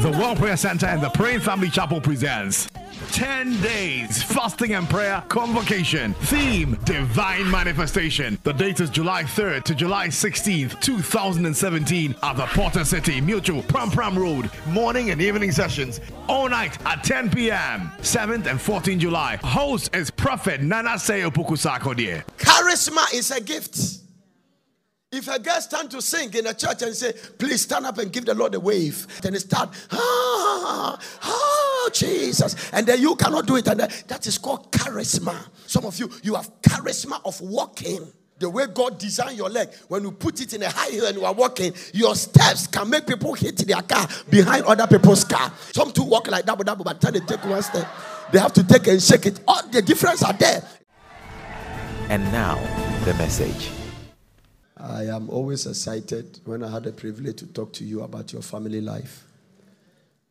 The World Prayer Center and the Praying Family Chapel presents 10 Days Fasting and Prayer Convocation. Theme: Divine Manifestation. The date is July 3rd to July 16th, 2017 at the Porter City, Mutual, Pram Pram Road. Morning and evening sessions all night at 10 p.m. 7th and 14th July. Host is Prophet Nana Seo Pukusa Kodee. Charisma is a gift. If a girl stand to sing in a church and say, please stand up and give the Lord a wave, then they start, Jesus. And then you cannot do it. And that is called charisma. Some of you, you have charisma of walking. The way God designed your leg, when you put it in a high heel and you are walking, your steps can make people hit their car behind other people's car. Some two walk like that, but by the time they take one step, they have to take and shake it. All the difference are there. And now, the message. I am always excited when I had the privilege to talk to you about your family life,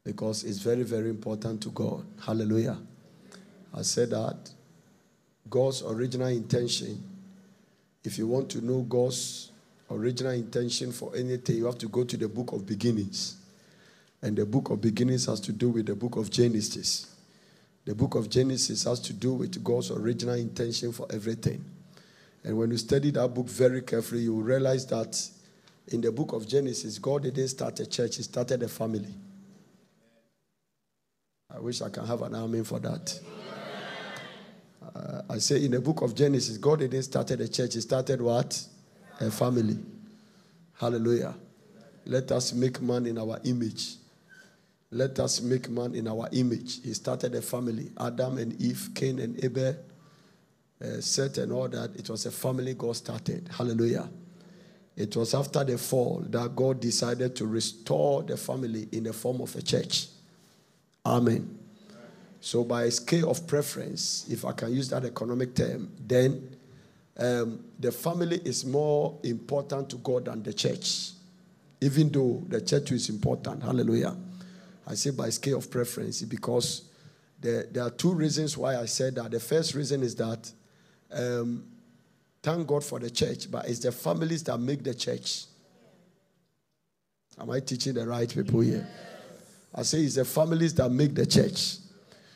because it's very, very important to God. Hallelujah. I said that God's original intention, if you want to know God's original intention for anything, you have to go to the book of beginnings. And the book of beginnings has to do with the book of Genesis. The book of Genesis has to do with God's original intention for everything. And when you study that book very carefully, you will realize that in the book of Genesis, God didn't start a church. He started a family. I wish I can have an amen for that. I say in the book of Genesis, God didn't start a church. He started what? A family. Hallelujah. Let us make man in our image. Let us make man in our image. He started a family. Adam and Eve, Cain and Abel. Seth and all that, it was a family God started. Hallelujah. It was after the fall that God decided to restore the family in the form of a church. Amen. So by a scale of preference, if I can use that economic term, then the family is more important to God than the church. Even though the church is important. Hallelujah. I say by scale of preference because there are two reasons why I said that. The first reason is that thank God for the church, but it's the families that make the church. Am I teaching the right people here? I say it's the families that make the church.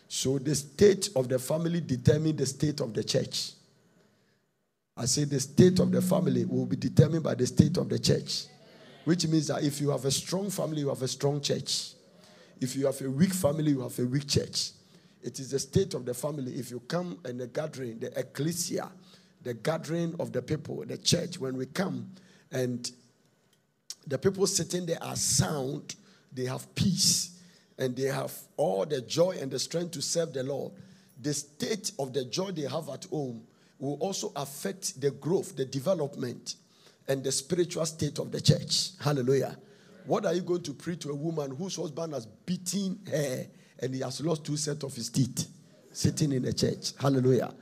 So the state of the family determines the state of the church. I say the state of the family will be determined by the state of the church, which means that if you have a strong family, you have a strong church. If you have a weak family, you have a weak church. It is the state of the family. If you come in the gathering, the ecclesia, the gathering of the people, the church, when we come and the people sitting there are sound, they have peace, and they have all the joy and the strength to serve the Lord. The state of the joy they have at home will also affect the growth, the development, and the spiritual state of the church. Hallelujah. What are you going to preach to a woman whose husband has beaten her and he has lost two sets of his teeth sitting in the church? Hallelujah.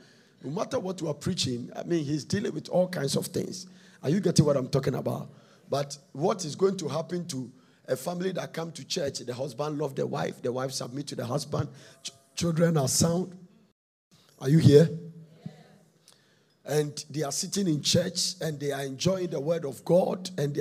No matter what you are preaching, I mean, he's dealing with all kinds of things. Are you getting what I'm talking about? But what is going to happen to a family that come to church? The husband loves the wife submits to the husband, children are sound. Are you here? And they are sitting in church and they are enjoying the word of God. And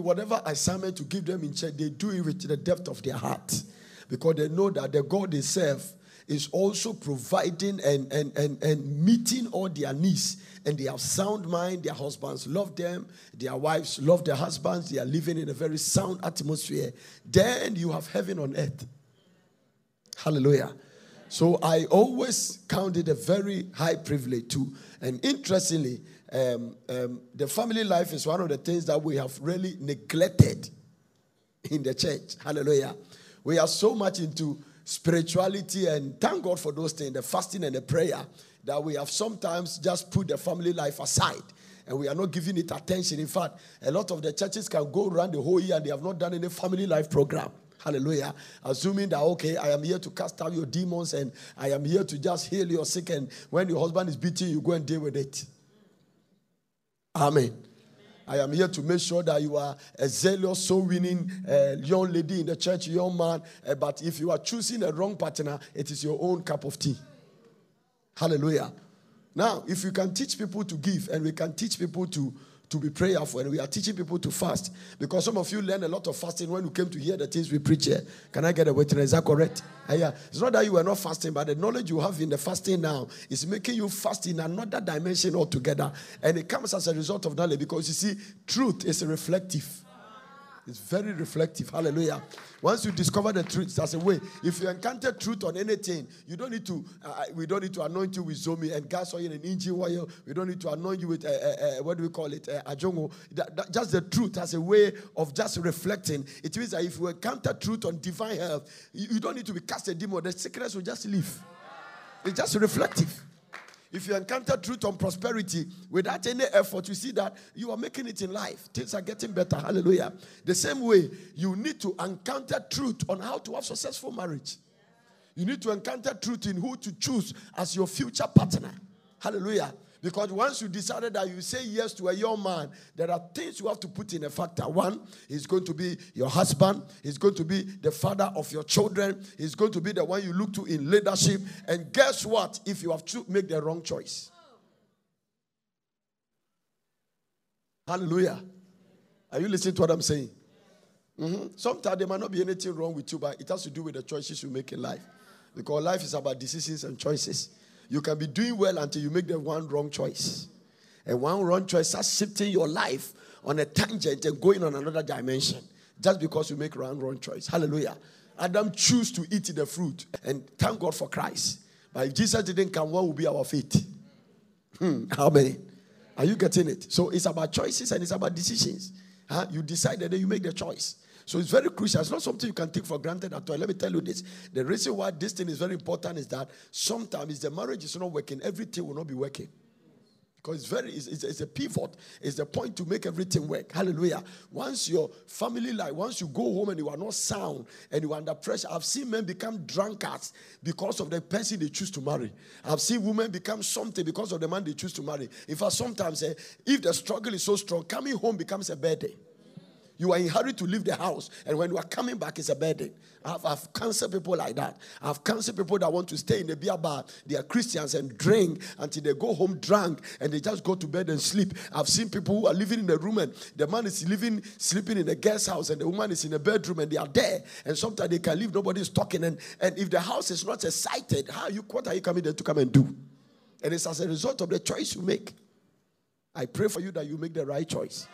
whatever assignment to give them in church, they do it with the depth of their heart. Because they know that the God they serve is also providing and meeting all their needs. And they have sound mind. Their husbands love them. Their wives love their husbands. They are living in a very sound atmosphere. Then you have heaven on earth. Hallelujah. So I always counted a very high privilege too. And interestingly, the family life is one of the things that we have really neglected in the church. Hallelujah. We are so much into spirituality, and thank God for those things, the fasting and the prayer, that we have sometimes just put the family life aside. And we are not giving it attention. In fact, a lot of the churches can go around the whole year and they have not done any family life program. Hallelujah. Assuming that, okay, I am here to cast out your demons and I am here to just heal your sick, and when your husband is beating you, go and deal with it. Amen. I am here to make sure that you are a zealous, soul-winning young lady in the church, young man. But if you are choosing a wrong partner, it is your own cup of tea. Hallelujah. Now, if you can teach people to give and we can teach people to to be prayerful, and we are teaching people to fast, because some of you learned a lot of fasting when you came to hear the things we preach here. Can I get a witness? Is that correct? Yeah. It's not that you were not fasting, but the knowledge you have in the fasting now is making you fast in another dimension altogether, and it comes as a result of knowledge, because you see, truth is reflective. It's very reflective. Hallelujah. Once you discover the truth, that's a way. If you encounter truth on anything, you don't need to, we don't need to anoint you with zomi and gas oil and inji oil. We don't need to anoint you with, what do we call it, ajongo. Just the truth as a way of just reflecting. It means that if you encounter truth on divine health, you don't need to be cast a demon. The sickness will just leave. It's just reflective. If you encounter truth on prosperity, without any effort, you see that you are making it in life. Things are getting better. Hallelujah. The same way, you need to encounter truth on how to have successful marriage. You need to encounter truth in who to choose as your future partner. Hallelujah. Because once you decided that you say yes to a young man, there are things you have to put in a factor. One, he's going to be your husband. He's going to be the father of your children. He's going to be the one you look to in leadership. And guess what? If you have to make the wrong choice. Hallelujah. Are you listening to what I'm saying? Mm-hmm. Sometimes there might not be anything wrong with you, but it has to do with the choices you make in life. Because life is about decisions and choices. You can be doing well until you make the one wrong choice. And one wrong choice starts shifting your life on a tangent and going on another dimension. Just because you make one wrong choice. Hallelujah. Adam chose to eat the fruit. And thank God for Christ. But if Jesus didn't come, what would be our fate? How many? Are you getting it? So it's about choices and it's about decisions. Huh? You decide and then you make the choice. So it's very crucial. It's not something you can take for granted at all. Let me tell you this. The reason why this thing is very important is that sometimes the marriage is not working. Everything will not be working. Because it's a pivot. It's the point to make everything work. Hallelujah. Once your family life, once you go home and you are not sound and you are under pressure, I've seen men become drunkards because of the person they choose to marry. I've seen women become something because of the man they choose to marry. In fact, sometimes if the struggle is so strong, coming home becomes a burden. You are in a hurry to leave the house. And when you are coming back, it's a burden. I've counseled people like that. I've counseled people that want to stay in the beer bar. They are Christians and drink until they go home drunk. And they just go to bed and sleep. I've seen people who are living in the room. And the man is sleeping in the guest house. And the woman is in the bedroom. And they are there. And sometimes they can leave. Nobody's talking. And if the house is not excited, what are you coming there to come and do? And it's as a result of the choice you make. I pray for you that you make the right choice.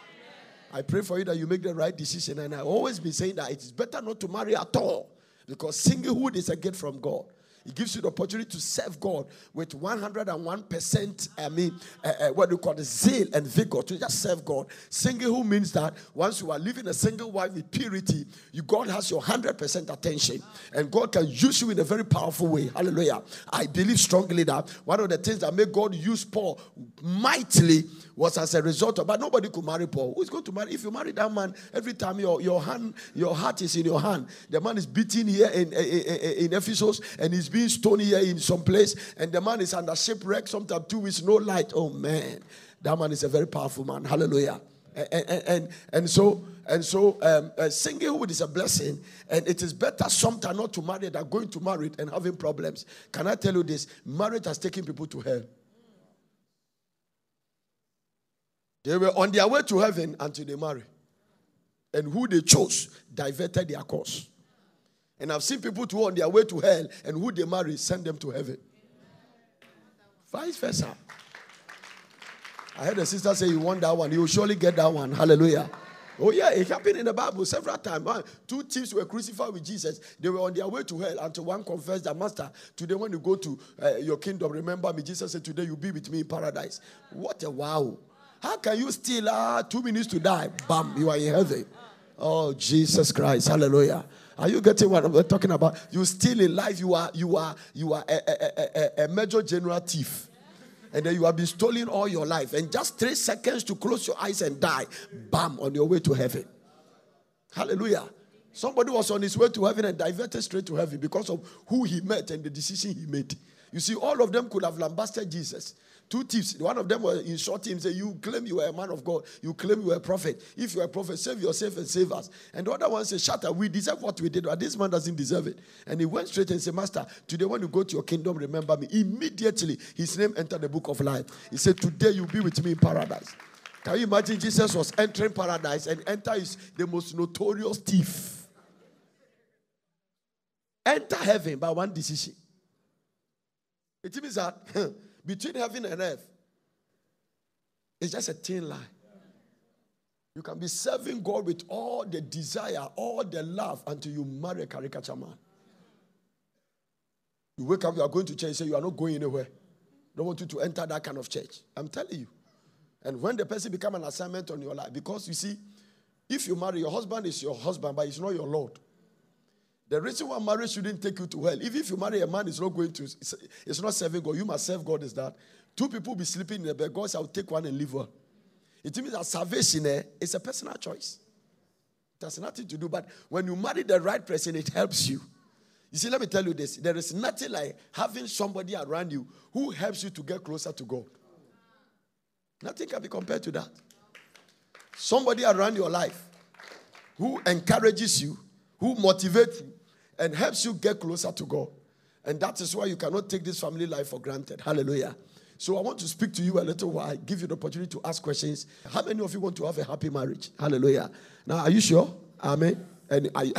I pray for you that you make the right decision. And I've always been saying that it's better not to marry at all. Because singlehood is a gift from God. It gives you the opportunity to serve God with 101%, zeal and vigor to just serve God. Singlehood means that once you are living a single life with purity, God has your 100% attention. And God can use you in a very powerful way. Hallelujah. I believe strongly that one of the things that made God use Paul mightily was as a result of, but nobody could marry Paul. Who is going to marry? If you marry that man, every time your heart is in your hand. The man is beaten here in Ephesus, and he's being stoned here in some place, and the man is under shipwreck, sometimes 2 weeks, no light. Oh man, that man is a very powerful man. Hallelujah. And so singlehood is a blessing, and it is better sometimes not to marry than going to marry and having problems. Can I tell you this? Marriage has taken people to hell. They were on their way to heaven until they married. And who they chose diverted their course. And I've seen people who are on their way to hell, and who they marry send them to heaven. Vice versa. I heard a sister say, you want that one, you will surely get that one. Hallelujah. Oh yeah, it happened in the Bible several times. 2 thieves were crucified with Jesus. They were on their way to hell until one confessed that, Master, today when you go to your kingdom, remember me. Jesus said, today you'll be with me in paradise. What a wow. How can you steal 2 minutes to die? Bam, you are in heaven. Oh, Jesus Christ. Hallelujah. Are you getting what I'm talking about? You steal in life. You are a major general thief. And then you have been stolen all your life. And just 3 seconds to close your eyes and die. Bam, on your way to heaven. Hallelujah. Somebody was on his way to heaven and diverted straight to heaven because of who he met and the decision he made. You see, all of them could have lambasted Jesus. 2 thieves. One of them was insulting him, saying, you claim you were a man of God. You claim you were a prophet. If you are a prophet, save yourself and save us. And the other one said, shut up. We deserve what we did, but this man doesn't deserve it. And he went straight and said, Master, today when you go to your kingdom, remember me. Immediately, his name entered the book of life. He said, today you'll be with me in paradise. Can you imagine Jesus was entering paradise and enters the most notorious thief? Enter heaven by one decision. It means that between heaven and earth, it's just a thin line. You can be serving God with all the desire, all the love, until you marry a caricature man. You wake up, you are going to church, you say you are not going anywhere. Don't want you to enter that kind of church. I'm telling you. And when the person becomes an assignment on your life, because you see, if you marry, your husband is your husband, but he's not your Lord. The reason why marriage shouldn't take you to hell, even if you marry a man, it's not serving God. You must serve God. Is that two people be sleeping in the bed? God says, I'll take one and leave one. It means that salvation is a personal choice. It has nothing to do, but when you marry the right person, it helps you. You see, let me tell you this. There is nothing like having somebody around you who helps you to get closer to God. Nothing can be compared to that. Somebody around your life who encourages you, who motivates you, and helps you get closer to God. And that is why you cannot take this family life for granted. Hallelujah. So I want to speak to you a little while, give you the opportunity to ask questions. How many of you want to have a happy marriage? Hallelujah. Now, are you sure? Amen. And I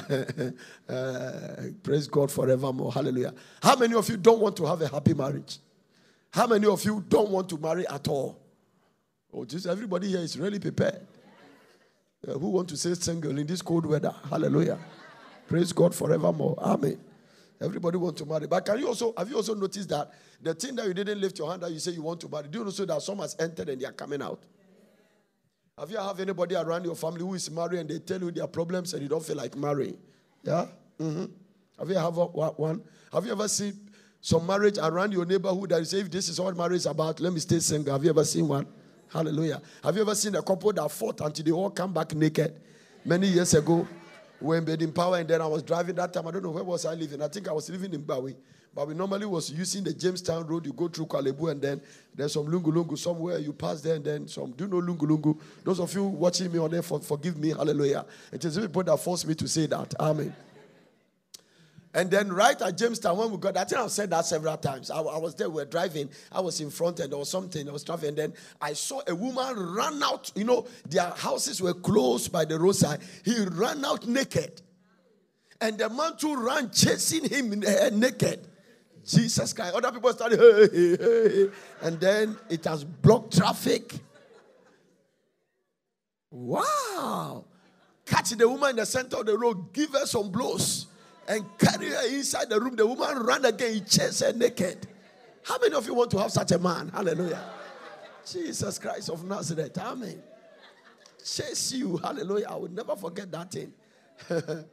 praise God forevermore. Hallelujah. How many of you don't want to have a happy marriage? How many of you don't want to marry at all? Oh, just everybody here is really prepared. Who want to say single in this cold weather? Hallelujah. Praise God forevermore. Amen. Everybody wants to marry. But have you also noticed that the thing that you didn't lift your hand that you say you want to marry, do you know so that some has entered and they are coming out? Have you have anybody around your family who is married and they tell you their problems and you don't feel like marrying? Yeah? Mm-hmm. Have you ever one? Have you ever seen some marriage around your neighborhood that you say, if this is all marriage is about, let me stay single? Have you ever seen one? Hallelujah. Have you ever seen a couple that fought until they all come back naked? Many years ago, we were in Bed in Power, and then I was driving that time. I don't know where was I living. I think I was living in Bawi. But we normally was using the Jamestown Road. You go through Kalebu, and then there's some Lungulungu somewhere. You pass there, and then some. Do you know Lungulungu? Those of you watching me on there, forgive me. Hallelujah. It is people that forced me to say that. Amen. And then right at Jamestown, when we got, I think I've said that several times. I was there, we were driving. I was in front and there was something. I was traveling. And then I saw a woman run out. You know, their houses were closed by the roadside. He ran out naked. And the man too ran chasing him naked. Jesus Christ. Other people started, hey. And then it has blocked traffic. Wow. Catch the woman in the center of the road. Give her some blows. And carry her inside the room. The woman ran again. He chased her naked. How many of you want to have such a man? Hallelujah. Jesus Christ of Nazareth. Amen. Chase you. Hallelujah. I will never forget that thing.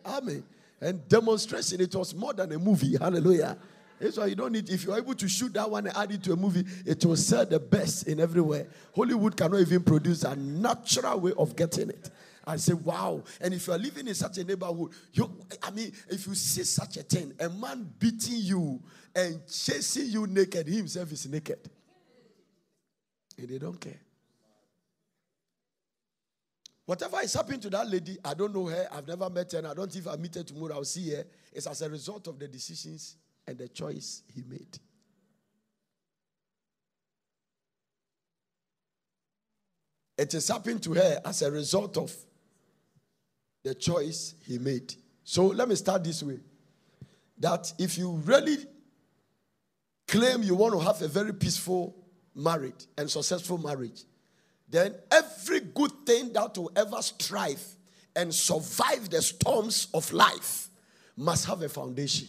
Amen. And demonstration. It was more than a movie. Hallelujah. That's why you don't need. If you are able to shoot that one and add it to a movie, it will sell the best in everywhere. Hollywood cannot even produce a natural way of getting it. I say, wow. And if you are living in such a neighborhood, if you see such a thing, a man beating you and chasing you naked, he himself is naked. And they don't care. Whatever is happening to that lady, I don't know her. I've never met her. And I don't even meet her tomorrow. I'll see her. It's as a result of the decisions and the choice he made. It has happened to her as a result of the choice he made. So let me start this way. That if you really claim you want to have a very peaceful marriage and successful marriage, then every good thing that will ever strive and survive the storms of life must have a foundation.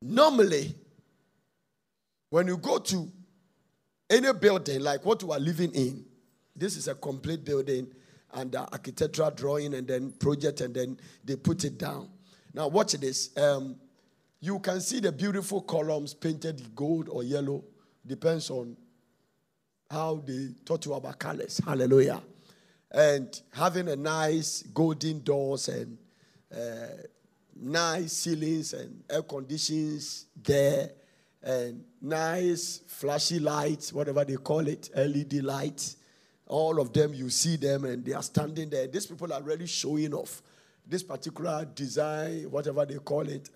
Normally, when you go to any building like what we are living in, this is a complete building and architectural drawing and then project and then they put it down. Now watch this. You can see the beautiful columns painted gold or yellow. Depends on how they taught you about colors. Hallelujah. And having a nice golden doors and nice ceilings and air conditions there. And nice flashy lights, whatever they call it, LED lights. All of them, you see them and they are standing there. These people are really showing off. This particular design, whatever they call it,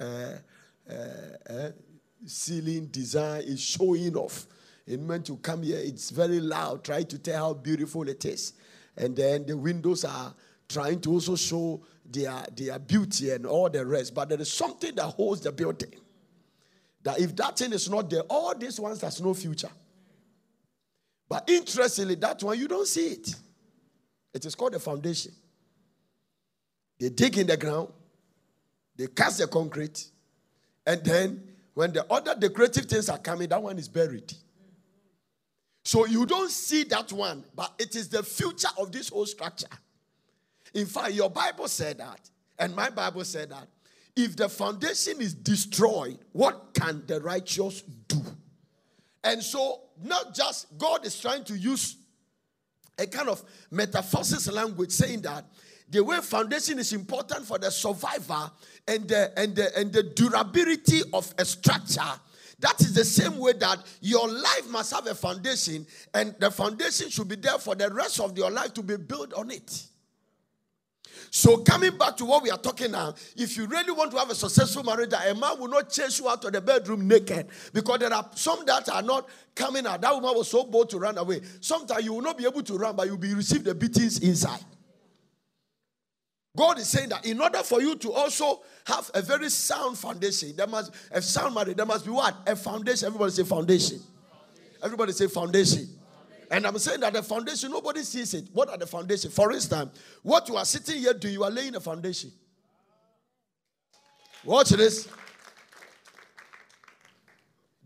ceiling design is showing off. And when you come here, it's very loud. Try to tell how beautiful it is. And then the windows are trying to also show their beauty and all the rest. But there is something that holds the building. That if that thing is not there, all these ones has no future. But interestingly, that one, you don't see it. It is called the foundation. They dig in the ground. They cast the concrete. And then when the other decorative things are coming, that one is buried. So you don't see that one, but it is the future of this whole structure. In fact, your Bible said that, and my Bible said that, if the foundation is destroyed, what can the righteous do? And so, not just God is trying to use a kind of metaphysical language, saying that the way foundation is important for the survivor and the durability of a structure. That is the same way that your life must have a foundation, and the foundation should be there for the rest of your life to be built on it. So coming back to what we are talking now, if you really want to have a successful marriage, a man will not chase you out of the bedroom naked, because there are some that are not coming out. That woman was so bold to run away. Sometimes you will not be able to run, but you will be receiving the beatings inside. God is saying that in order for you to also have a very sound foundation, there must a sound marriage, there must be what? A foundation. Everybody say foundation. Everybody say foundation. And I'm saying that the foundation, nobody sees it. What are the foundation? For instance, what you are sitting here doing, you are laying a foundation. Watch this.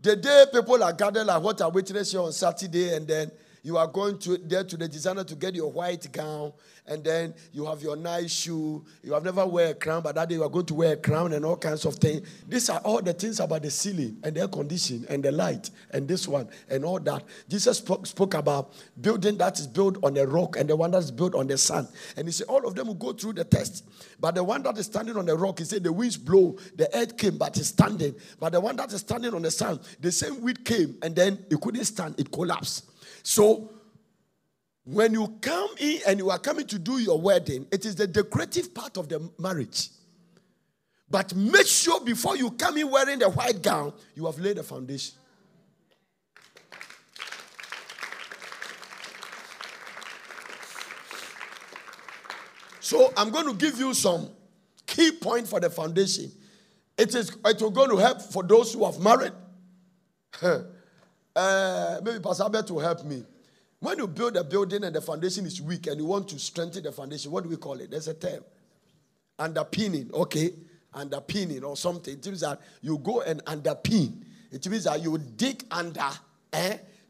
The day people are gathered like what I witnessed here on Saturday, and then you are going to the designer to get your white gown, and then you have your nice shoe. You have never wear a crown, but that day you are going to wear a crown and all kinds of things. These are all the things about the ceiling and the air conditioning and the light and this one and all that. Jesus spoke about building that is built on a rock and the one that is built on the sand. And he said all of them will go through the test. But the one that is standing on the rock, he said the winds blow, the earth came, but it's standing. But the one that is standing on the sand, the same wind came, and then it couldn't stand, it collapsed. So, when you come in and you are coming to do your wedding, it is the decorative part of the marriage. But make sure before you come in wearing the white gown, you have laid the foundation. So, I'm going to give you some key points for the foundation. It will going to help for those who have married. Maybe Pastor Albert will help me. When you build a building and the foundation is weak and you want to strengthen the foundation, what do we call it? There's a term. Underpinning, okay. Underpinning or something. It means that you go and underpin. It means that you dig under,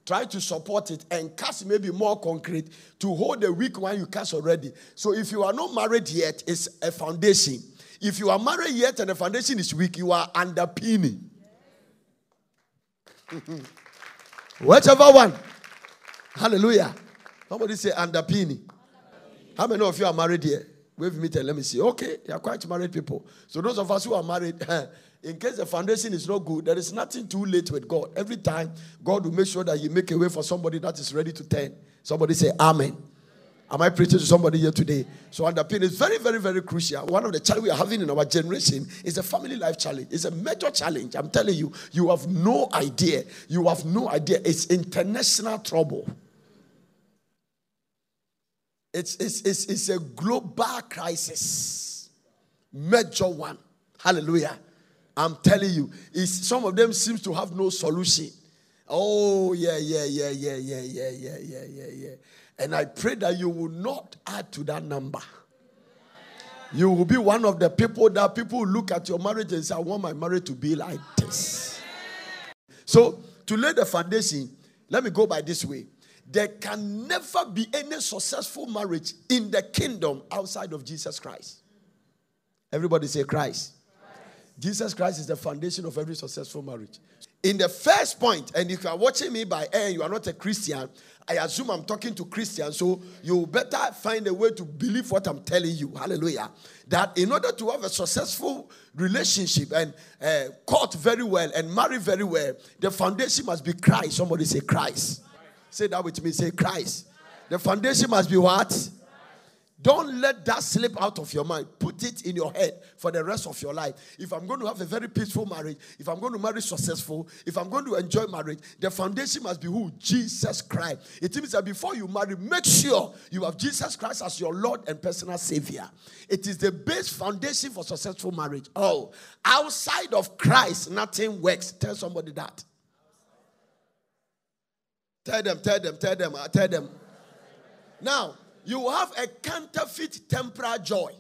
try to support it and cast maybe more concrete to hold the weak one you cast already. So if you are not married yet, it's a foundation. If you are married yet and the foundation is weak, you are underpinning. Whichever one. Hallelujah. Somebody say underpinning. How many of you are married here? Wave me and let me see. Okay, you are quite married people. So those of us who are married, in case the foundation is not good, there is nothing too late with God. Every time, God will make sure that you make a way for somebody that is ready to turn. Somebody say amen. Am I preaching to somebody here today? So underpinning is very, very, very crucial. One of the challenges we are having in our generation is a family life challenge. It's a major challenge. I'm telling you, you have no idea. You have no idea. It's international trouble. It's a global crisis. Major one. Hallelujah. I'm telling you, some of them seems to have no solution. Oh, yeah. And I pray that you will not add to that number. You will be one of the people that people look at your marriage and say, I want my marriage to be like this. So, to lay the foundation, let me go by this way. There can never be any successful marriage in the kingdom outside of Jesus Christ. Everybody say Christ. Jesus Christ is the foundation of every successful marriage. In the first point, and if you are watching me by air, you are not a Christian, I assume I'm talking to Christians, so you better find a way to believe what I'm telling you. Hallelujah. That in order to have a successful relationship and court very well and marry very well, the foundation must be Christ. Somebody say Christ. Say that with me. Say Christ. The foundation must be what? Don't let that slip out of your mind. Put it in your head for the rest of your life. If I'm going to have a very peaceful marriage, if I'm going to marry successful, if I'm going to enjoy marriage, the foundation must be who? Jesus Christ. It means that before you marry, make sure you have Jesus Christ as your Lord and personal Savior. It is the base foundation for successful marriage. Oh, outside of Christ, nothing works. Tell somebody that. Tell them. Now, you have a counterfeit temporal joy.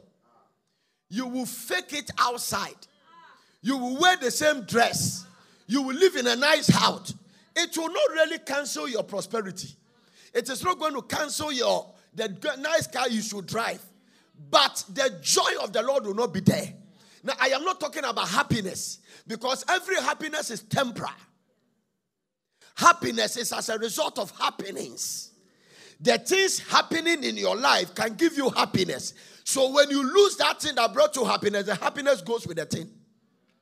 You will fake it outside. You will wear the same dress. You will live in a nice house. It will not really cancel your prosperity. It is not going to cancel the nice car you should drive. But the joy of the Lord will not be there. Now, I am not talking about happiness, because every happiness is temporal. Happiness is as a result of happenings. The things happening in your life can give you happiness. So when you lose that thing that brought you happiness, the happiness goes with the thing.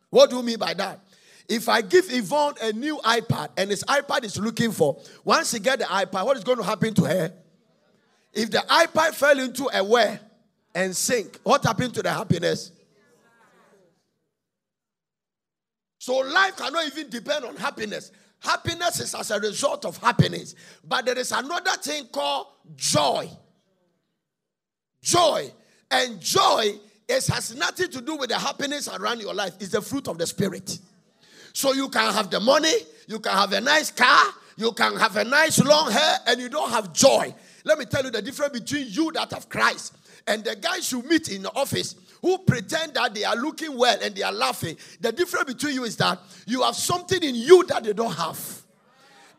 What do you mean by that? If I give Yvonne a new iPad and his iPad is looking for, once she gets the iPad, what is going to happen to her? If the iPad fell into a well and sink, what happened to the happiness? So life cannot even depend on happiness. Happiness is as a result of happiness. But there is another thing called joy. Joy. And joy has nothing to do with the happiness around your life. It's the fruit of the Spirit. So you can have the money, you can have a nice car, you can have a nice long hair, and you don't have joy. Let me tell you the difference between you that have Christ and the guys you meet in the office who pretend that they are looking well and they are laughing. The difference between you is that you have something in you that they don't have.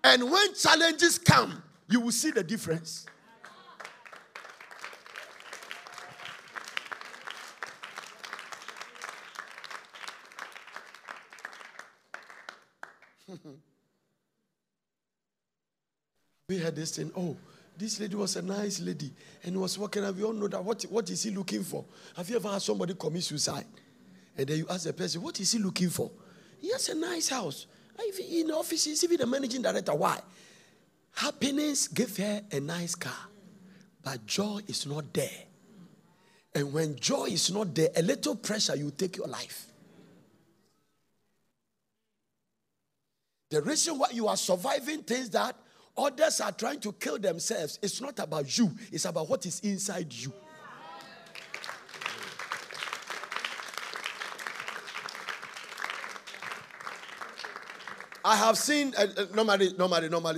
And when challenges come, you will see the difference. We had this thing, oh, this lady was a nice lady and was working, and we all know that. What is he looking for? Have you ever had somebody commit suicide? And then you ask the person, what is he looking for? He has a nice house. In the office, he's even the managing director. Why? Happiness gave her a nice car, but joy is not there. And when joy is not there, a little pressure, you take your life. The reason why you are surviving things that others are trying to kill themselves, it's not about you. It's about what is inside you. I have seen, normally,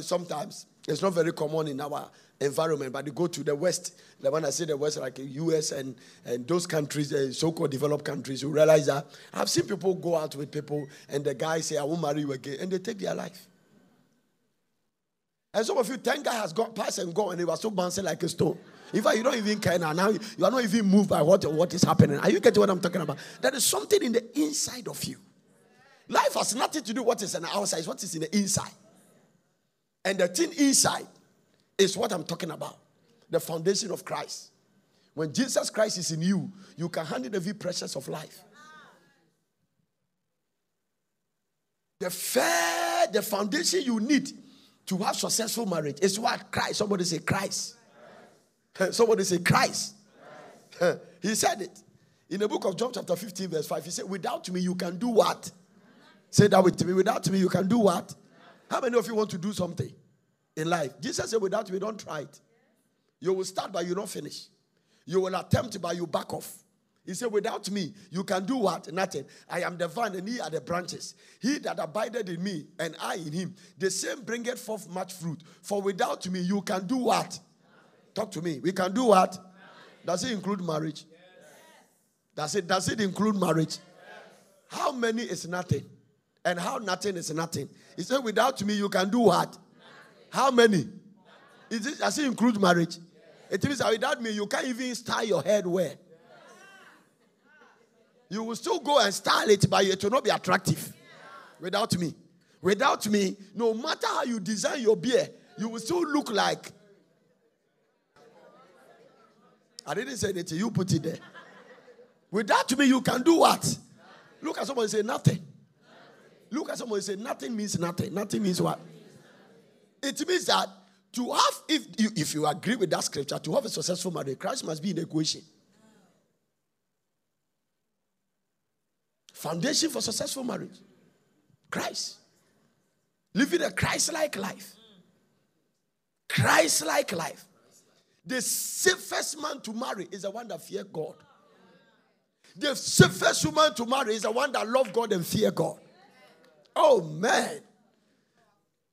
sometimes, it's not very common in our environment, but they go to the West. Like when I say the West, like U.S. and those countries, so-called developed countries, you realize that I've seen people go out with people and the guy say, I won't marry you again, and they take their life. And some of you, 10 guys has gone past and gone, and they were so bouncing like a stone. In fact, you don't even care now. You are not even moved by what is happening. Are you getting what I'm talking about? There is something in the inside of you. Life has nothing to do with what is on the outside. It's what is in the inside. And the thing inside is what I'm talking about. The foundation of Christ. When Jesus Christ is in you, you can handle every pressures of life. The foundation you need to have successful marriage is what? Christ. Somebody say Christ. Christ. Somebody say Christ. Christ. He said it. In the book of John chapter 15 verse 5, he said, without me you can do what? Say that with me. Without me you can do what? How many of you want to do something in life? Jesus said, without me, don't try it. You will start but you don't finish. You will attempt but you back off. He said, without me, you can do what? Nothing. I am the vine and ye are the branches. He that abideth in me and I in him, the same bringeth forth much fruit. For without me, you can do what? Nothing. Talk to me. We can do what? Nothing. Does it include marriage? Yes. Does it include marriage? Yes. How many is nothing? And how nothing is nothing? He said, without me, you can do what? Nothing. How many? Does it include marriage? Yes. It means that without me, you can't even style your head where? You will still go and style it, but it will not be attractive. Without me. Without me, no matter how you design your beard, you will still look like... I didn't say anything. You put it there. Without me, you can do what? Look at somebody and say nothing. Look at somebody and say nothing means nothing. Nothing means what? It means that To have, if you agree with that scripture, to have a successful marriage, Christ must be in the equation. Foundation for successful marriage. Christ. Living a Christ-like life. Christ-like life. The safest man to marry is the one that fears God. The safest woman to marry is the one that loves God and fears God. Oh, man.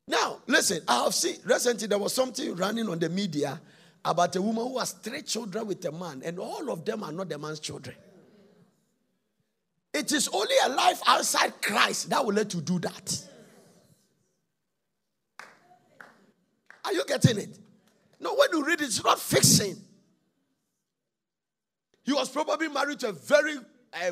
Now, listen, I have seen recently there was something running on the media about a woman who has 3 children with a man, and all of them are not the man's children. It is only a life outside Christ that will let you do that. Are you getting it? No, when you read it, it's not fiction. He was probably married to a very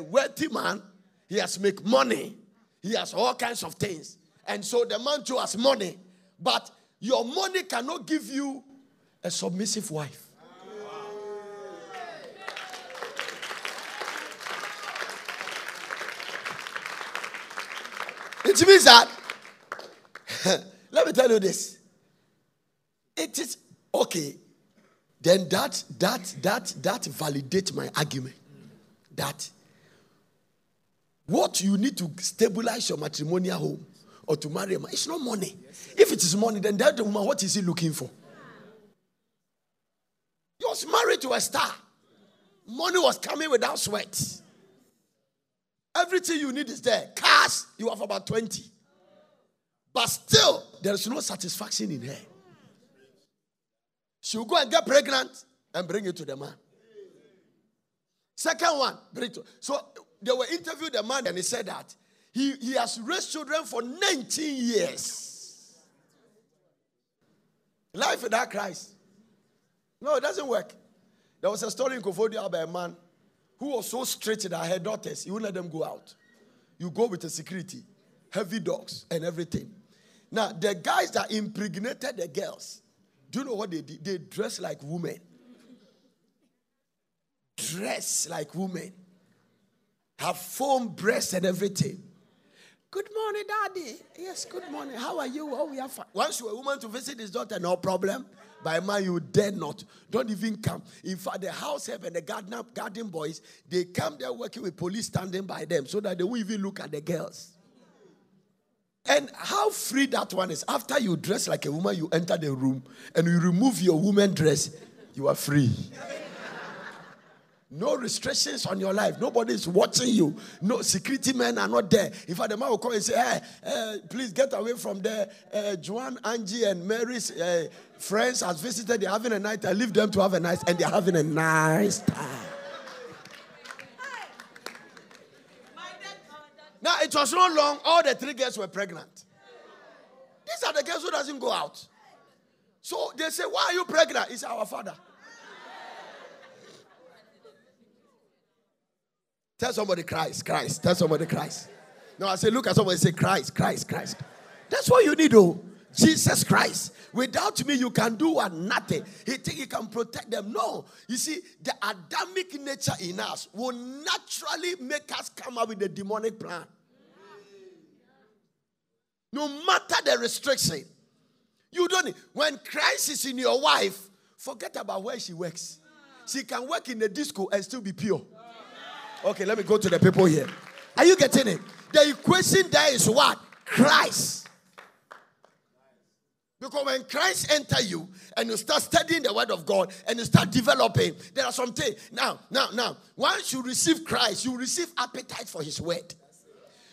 wealthy man. He has made money. He has all kinds of things. And so the man too has money. But your money cannot give you a submissive wife. Wow. It means that, let me tell you this. It is, okay, then that validates my argument. That what you need to stabilize your matrimonial home or to marry a man, it's not money. Yes, if it is money, then that woman, what is he looking for? He was married to a star. Money was coming without sweat. Everything you need is there. Cars, you have about 20. But still, there is no satisfaction in her. She'll go and get pregnant and bring it to the man. Second one, bring it to. So they were interviewed the man and he said that he has raised children for 19 years. Life without Christ. No, it doesn't work. There was a story in Kofodia about a man who was so strict that her daughters, he wouldn't let them go out. You go with the security, heavy dogs and everything. Now, the guys that impregnated the girls, do you know what they did? They dress like women. Dress like women. Have foam breasts and everything. Good morning, Daddy. Yes, good morning. How are you? Oh, we are fine. Once you're a woman to visit his daughter, no problem. By man, you dare not. Don't even come. In fact, the house help and the garden boys, they come there working with police standing by them so that they won't even look at the girls. And how free that one is. After you dress like a woman, you enter the room and you remove your woman dress, you are free. No restrictions on your life. Nobody is watching you. No, security men are not there. In fact, the man will come and say, hey, please get away from there. Joan, Angie, and Mary's friends has visited. They're having a night. I leave them to have a nice, and they're having a nice time. Now, it was not long. All the 3 girls were pregnant. These are the girls who doesn't go out. So they say, why are you pregnant? It's our father. Tell somebody Christ, Christ. Tell somebody Christ. No, I say, look at somebody and say, Christ, Christ, Christ. That's what you need, though. Jesus Christ. Without me, you can do nothing. He think he can protect them. No. You see, the Adamic nature in us will naturally make us come up with a demonic plan. No matter the restriction. You don't need. When Christ is in your wife, forget about where she works. She can work in the disco and still be pure. Okay, let me go to the people here. Are you getting it? The equation there is what? Christ. Because when Christ enters you and you start studying the word of God and you start developing, there are some things. Now. Once you receive Christ, you receive appetite for his word.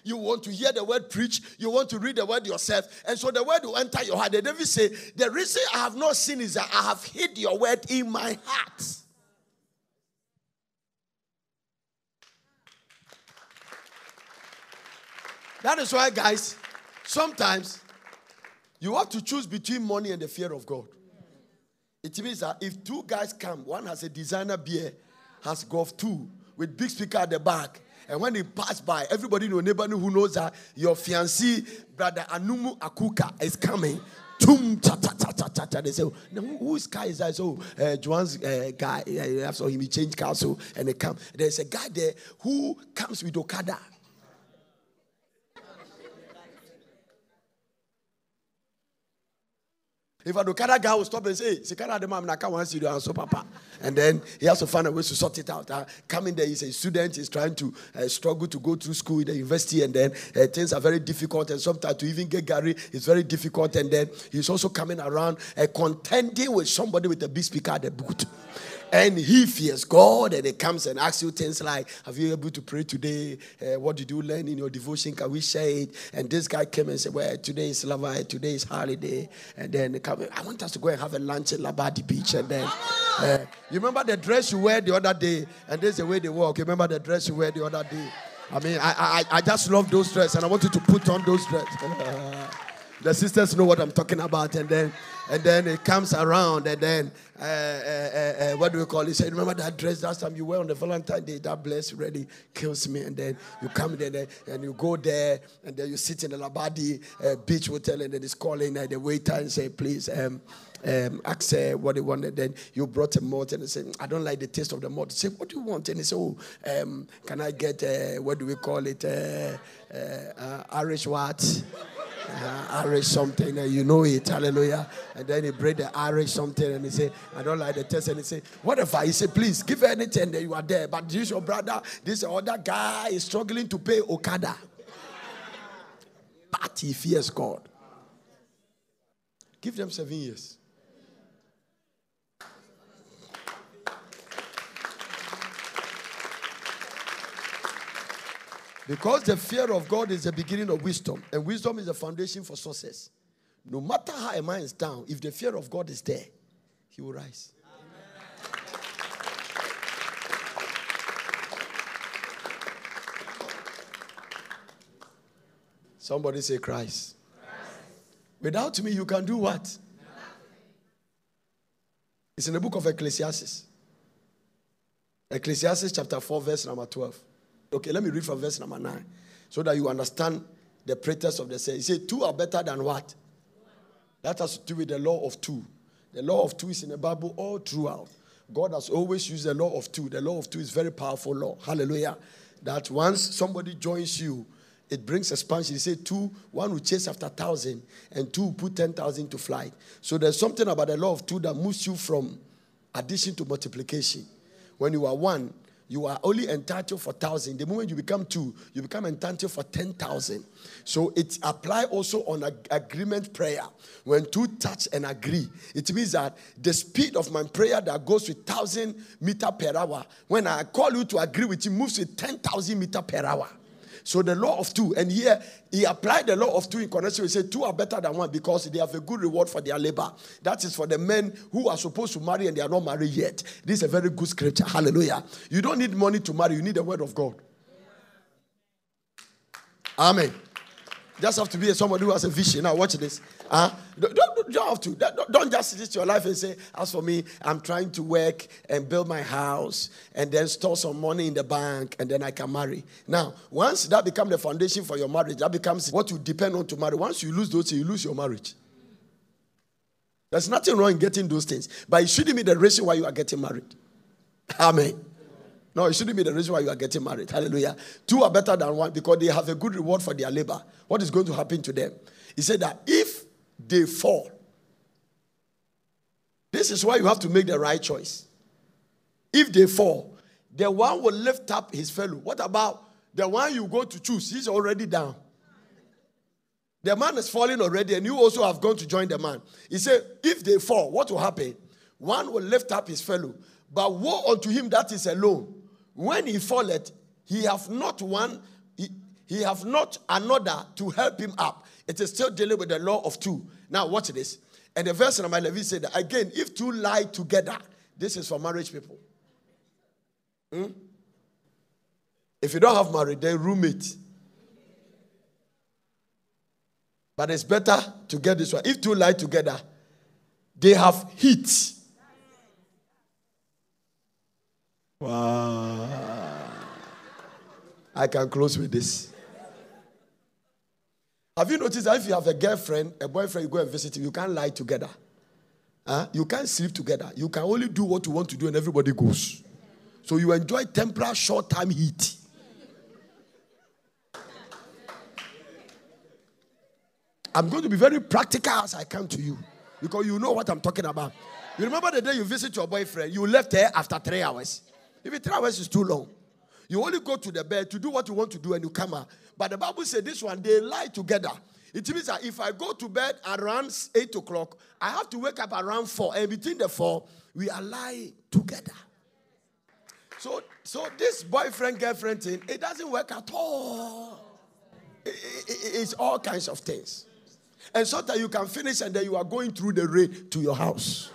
You want to hear the word preach. You want to read the word yourself. And so the word will enter your heart. The devil say, the reason I have not sinned is that I have hid your word in my heart. That is why, guys, sometimes you have to choose between money and the fear of God. It means that if 2 guys come, one has a designer beer, has golf 2 with big speaker at the back, and when they pass by, everybody in your neighborhood who knows that your fiancé, brother Anumu Akuka, is coming. Tum cha cha cha cha cha cha. They say, oh, no, whose car is that? So Joan's guy. So he changed car, so and they come. There's a guy there who comes with Okada. If I do, that guy will stop and say, so Papa. And then he has to find a way to sort it out. Coming there, he's a student, he's trying to struggle to go through school in the university, and then things are very difficult, and sometimes to even get Gary is very difficult, and then he's also coming around contending with somebody with a big speaker at the booth. And he fears God, and he comes and asks you things like, have you able to pray today? What did you learn in your devotion? Can we share it? And this guy came and said, well, today is Lava, today is holiday. And then he came, I want us to go and have a lunch at Labadi Beach. And then, you remember the dress you wear the other day? And this is the way they walk. You remember the dress you wear the other day? I mean, I just love those dresses, and I want you to put on those dresses. The sisters know what I'm talking about. And then it comes around, and then, what do we call it? He said, remember that dress last time you were on the Valentine's Day? That bless really kills me. And then you come there, and you go there, and then you sit in the Labadi Beach Hotel, and then it's calling the waiter and say, please, ask what they wanted. Then you brought a malt, and they said, I don't like the taste of the malt. Say, what do you want? And he said, can I get, what do we call it? Irish what? Irish something, and you know it, hallelujah. And then he bring the Irish something, and he say, I don't like the test. And he say, whatever. He say, please give anything that you are there. But this your brother, this other guy is struggling to pay Okada. But he fears God. Give them 7 years. Because the fear of God is the beginning of wisdom. And wisdom is the foundation for success. No matter how a man is down, if the fear of God is there, he will rise. Amen. Somebody say Christ. Christ. Without me, you can do what? Nothing. It's in the book of Ecclesiastes. Ecclesiastes chapter 4, verse number 12. Okay, let me read from verse number 9 so that you understand the pretext of the saying. He said, two are better than what? That has to do with the law of two. The law of two is in the Bible all throughout. God has always used the law of two. The law of two is a very powerful law. Hallelujah. That once somebody joins you, it brings expansion. He said, two, one will chase after 1,000, and two will put 10,000 to flight. So there's something about the law of two that moves you from addition to multiplication. When you are one, you are only entitled for 1,000. The moment you become two, you become entitled for 10,000. So it applies also on agreement prayer. When two touch and agree, it means that the speed of my prayer that goes with 1,000 meter per hour, when I call you to agree with you, moves with 10,000 meter per hour. So the law of two, and here he applied the law of two in connection. He said two are better than one because they have a good reward for their labor. That is for the men who are supposed to marry and they are not married yet. This is a very good scripture. Hallelujah. You don't need money to marry. You need the word of God. Amen. Just have to be somebody who has a vision. Now watch this. Don't have to. Don't just sit your life and say, as for me, I'm trying to work and build my house and then store some money in the bank and then I can marry. Now, once that becomes the foundation for your marriage, that becomes what you depend on to marry. Once you lose those, you lose your marriage. There's nothing wrong in getting those things, but it shouldn't be the reason why you are getting married. Amen. No, it shouldn't be the reason why you are getting married. Hallelujah. Two are better than one because they have a good reward for their labor. What is going to happen to them? He said that if they fall, this is why you have to make the right choice. If they fall, the one will lift up his fellow. What about the one you go to choose? He's already down. The man is falling already, and you also have gone to join the man. He said, if they fall, what will happen? One will lift up his fellow. But woe unto him that is alone. When he falleth, he hath not one, he hath not another to help him up. It is still dealing with the law of two. Now watch this. And the verse number 11 said that again, if two lie together, this is for marriage people. If you don't have married, then roommate. But it's better to get this one. If two lie together, they have heat. Wow. I can close with this. Have you noticed that if you have a girlfriend, a boyfriend, you go and visit him, you can't lie together. You can't sleep together. You can only do what you want to do and everybody goes. So you enjoy temporary short-time heat. I'm going to be very practical as I come to you. because you know what I'm talking about. You remember the day you visit your boyfriend, you left her after 3 hours. Even 3 hours is too long. You only go to the bed to do what you want to do and you come out. But the Bible said this one, they lie together. It means that if I go to bed around 8 o'clock, I have to wake up around 4. And between the 4, we are lying together. So this boyfriend-girlfriend thing, it doesn't work at all. It's all kinds of things. And so that you can finish and then you are going through the rain to your house.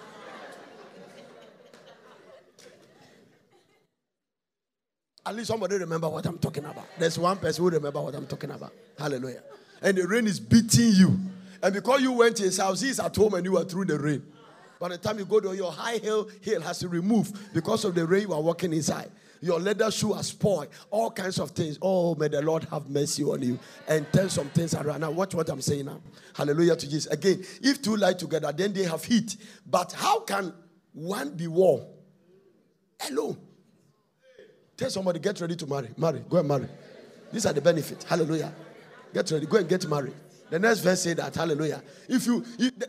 At least somebody remember what I'm talking about. There's one person who remember what I'm talking about. Hallelujah. And the rain is beating you. And because you went to his house, he's at home and you are through the rain. By the time you go to your high heel has to remove because of the rain you are walking inside. Your leather shoe has spoiled. All kinds of things. Oh, may the Lord have mercy on you. And turn some things around. Now, watch what I'm saying now. Hallelujah to Jesus. Again, if two lie together, then they have heat. But how can one be warm? Hello. Tell somebody, get ready to marry. Marry. Go and marry. These are the benefits. Hallelujah. Get ready. Go and get married. The next verse says that. Hallelujah. If you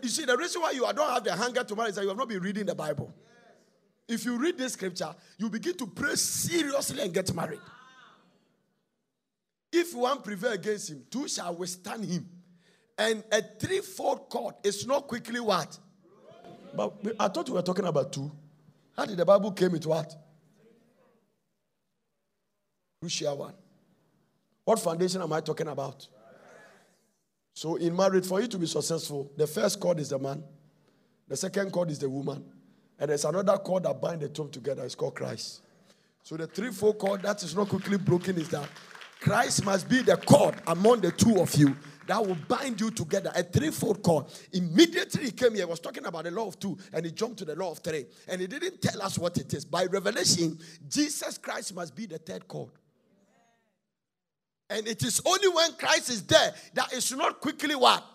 see, the reason why you don't have the hunger to marry is that you have not been reading the Bible. If you read this scripture, you begin to pray seriously and get married. If one prevail against him, two shall withstand him. And a threefold cord is not quickly what? But I thought we were talking about two. How did the Bible came into what? Crucial one. What foundation am I talking about? So in marriage, for you to be successful, the first cord is the man. The second cord is the woman. And there's another cord that binds the two together. It's called Christ. So the threefold cord that is not quickly broken is that Christ must be the cord among the two of you that will bind you together. A threefold cord. Immediately he came here, he was talking about the law of two, and he jumped to the law of three. And he didn't tell us what it is. By revelation, Jesus Christ must be the third cord. And it is only when Christ is there that it should not quickly what?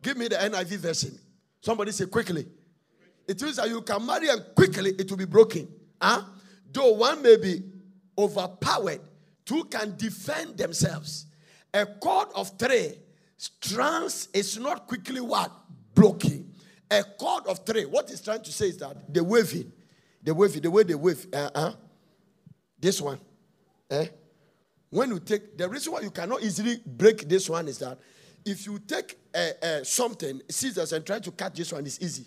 Give me the NIV version. Somebody say quickly. It means that you can marry and quickly it will be broken. Huh? Though one may be overpowered, two can defend themselves. A cord of three strands is not quickly what? Broken. A cord of three. What it's trying to say is that the way they wave. This one. When you take, the reason why you cannot easily break this one is that if you take something, scissors, and try to cut this one, it's easy.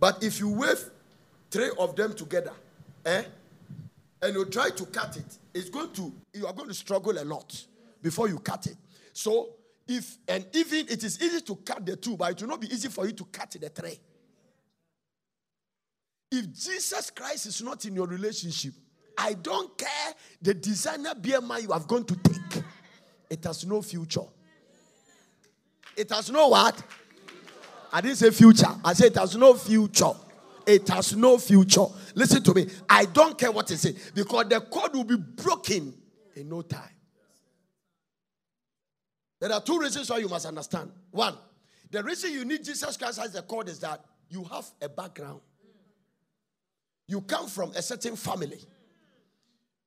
But if you wave three of them together, and you try to cut it, you are going to struggle a lot before you cut it. So, even it is easy to cut the two, but it will not be easy for you to cut the three. If Jesus Christ is not in your relationship, I don't care the designer BMI you have gone to take. It has no future. It has no what? I didn't say future. I said it has no future. It has no future. Listen to me. I don't care what it says. Because the cord will be broken in no time. There are two reasons why you must understand. One, the reason you need Jesus Christ as the cord is that you have a background. You come from a certain family.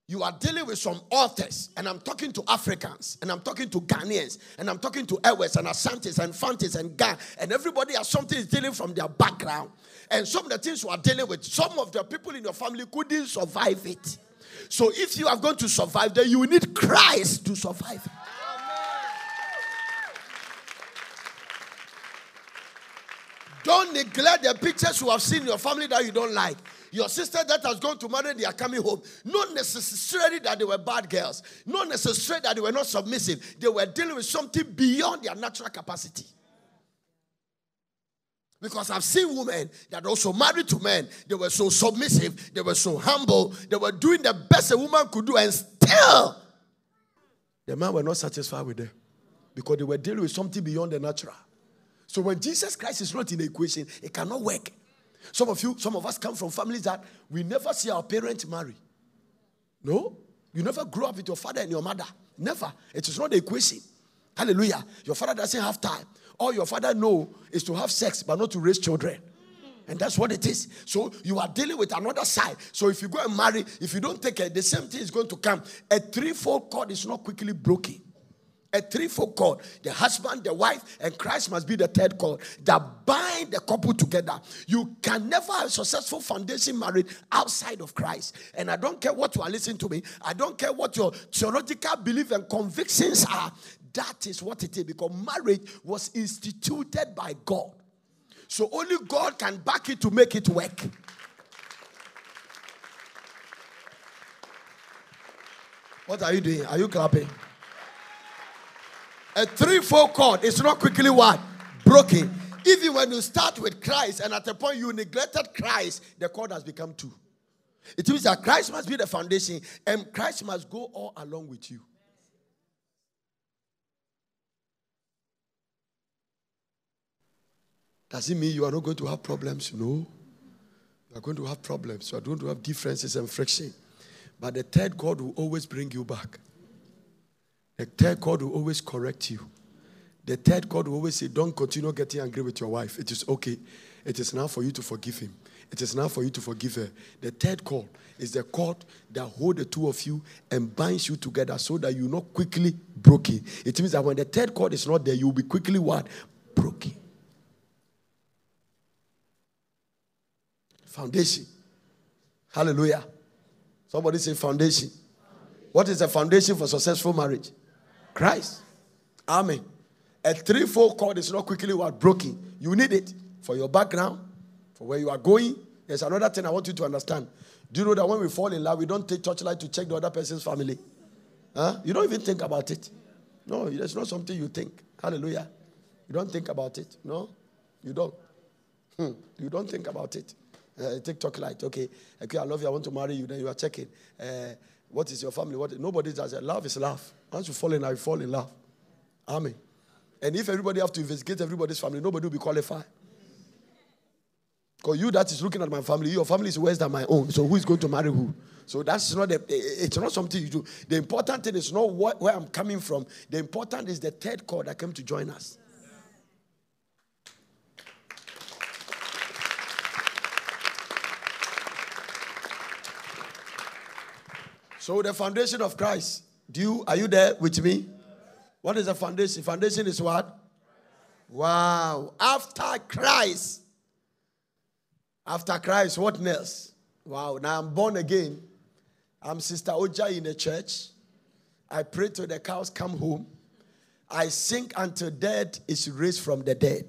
You are dealing with some authors, and I'm talking to Africans, and I'm talking to Ghanaians, and I'm talking to Ewas, and Asantes, and Fantes, and Ga, and everybody has something is dealing from their background. And some of the things you are dealing with, some of the people in your family couldn't survive it. So if you are going to survive, then you need Christ to survive. Amen. Don't neglect the pictures you have seen in your family that you don't like. Your sister that has gone to marry, they are coming home. Not necessarily that they were bad girls. Not necessarily that they were not submissive. They were dealing with something beyond their natural capacity. Because I've seen women that also married to men. They were so submissive. They were so humble. They were doing the best a woman could do. And still, the men were not satisfied with them. Because they were dealing with something beyond the natural. So when Jesus Christ is not in the equation, it cannot work. Some of us come from families that we never see our parents marry. No? You never grew up with your father and your mother. Never. It is not the equation. Hallelujah. Your father doesn't have time. All your father knows is to have sex but not to raise children. And that's what it is. So you are dealing with another side. So if you go and marry, if you don't take it, the same thing is going to come. A threefold cord is not quickly broken. A threefold cord. The husband, the wife, and Christ must be the third cord that bind the couple together. You can never have a successful foundation marriage outside of Christ. And I don't care what you are listening to me. I don't care what your theological belief and convictions are. That is what it is, because marriage was instituted by God. So only God can back it to make it work. What are you doing? Are you clapping? A threefold cord is not quickly what? Broken. Even when you start with Christ and at the point you neglected Christ, the cord has become two. It means that Christ must be the foundation and Christ must go all along with you. Does it mean you are not going to have problems? No. You are going to have problems. You are going to have differences and friction. But the third cord will always bring you back. The third cord will always correct you. The third cord will always say, don't continue getting angry with your wife. It is okay. It is now for you to forgive him. It is now for you to forgive her. The third cord is the cord that holds the two of you and binds you together so that you're not quickly broken. It means that when the third cord is not there, you'll be quickly what? Broken. Foundation. Hallelujah. Somebody say foundation. What is the foundation for successful marriage? Christ. Amen. A threefold cord is not quickly broken. You need it for your background, for where you are going. There's another thing I want you to understand. Do you know that when we fall in love, we don't take torchlight to check the other person's family? Huh? You don't even think about it. No, it's not something you think. Hallelujah. You don't think about it. No, you don't. You don't think about it. Take torchlight. Okay, I love you. I want to marry you. Then you are checking. What is your family? What? Nobody does it. Love is love. Once you fall in love, you fall in love. Amen. And if everybody have to investigate everybody's family, nobody will be qualified. Because you that is looking at my family, your family is worse than my own. So who is going to marry who? So that's not it's not something you do. The important thing is not where I'm coming from. The important is the third cord that came to join us. So the foundation of Christ, are you there with me? What is the foundation? Foundation is what? Wow. After Christ, what else? Wow. Now I'm born again. I'm Sister Oja in the church. I pray till the cows come home. I sing until death is raised from the dead.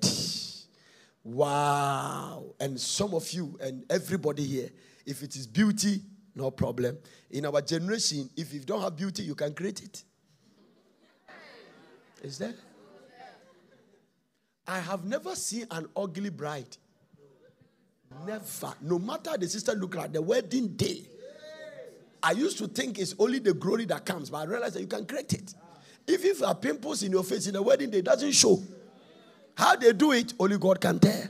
Wow. And some of you and everybody here, if it is beauty, no problem. In our generation, if you don't have beauty, you can create it. Is there? I have never seen an ugly bride. Never. No matter the sister look like the wedding day. I used to think it's only the glory that comes, but I realized that you can create it. Even if there are pimples in your face in the wedding day, it doesn't show. How they do it, only God can tell.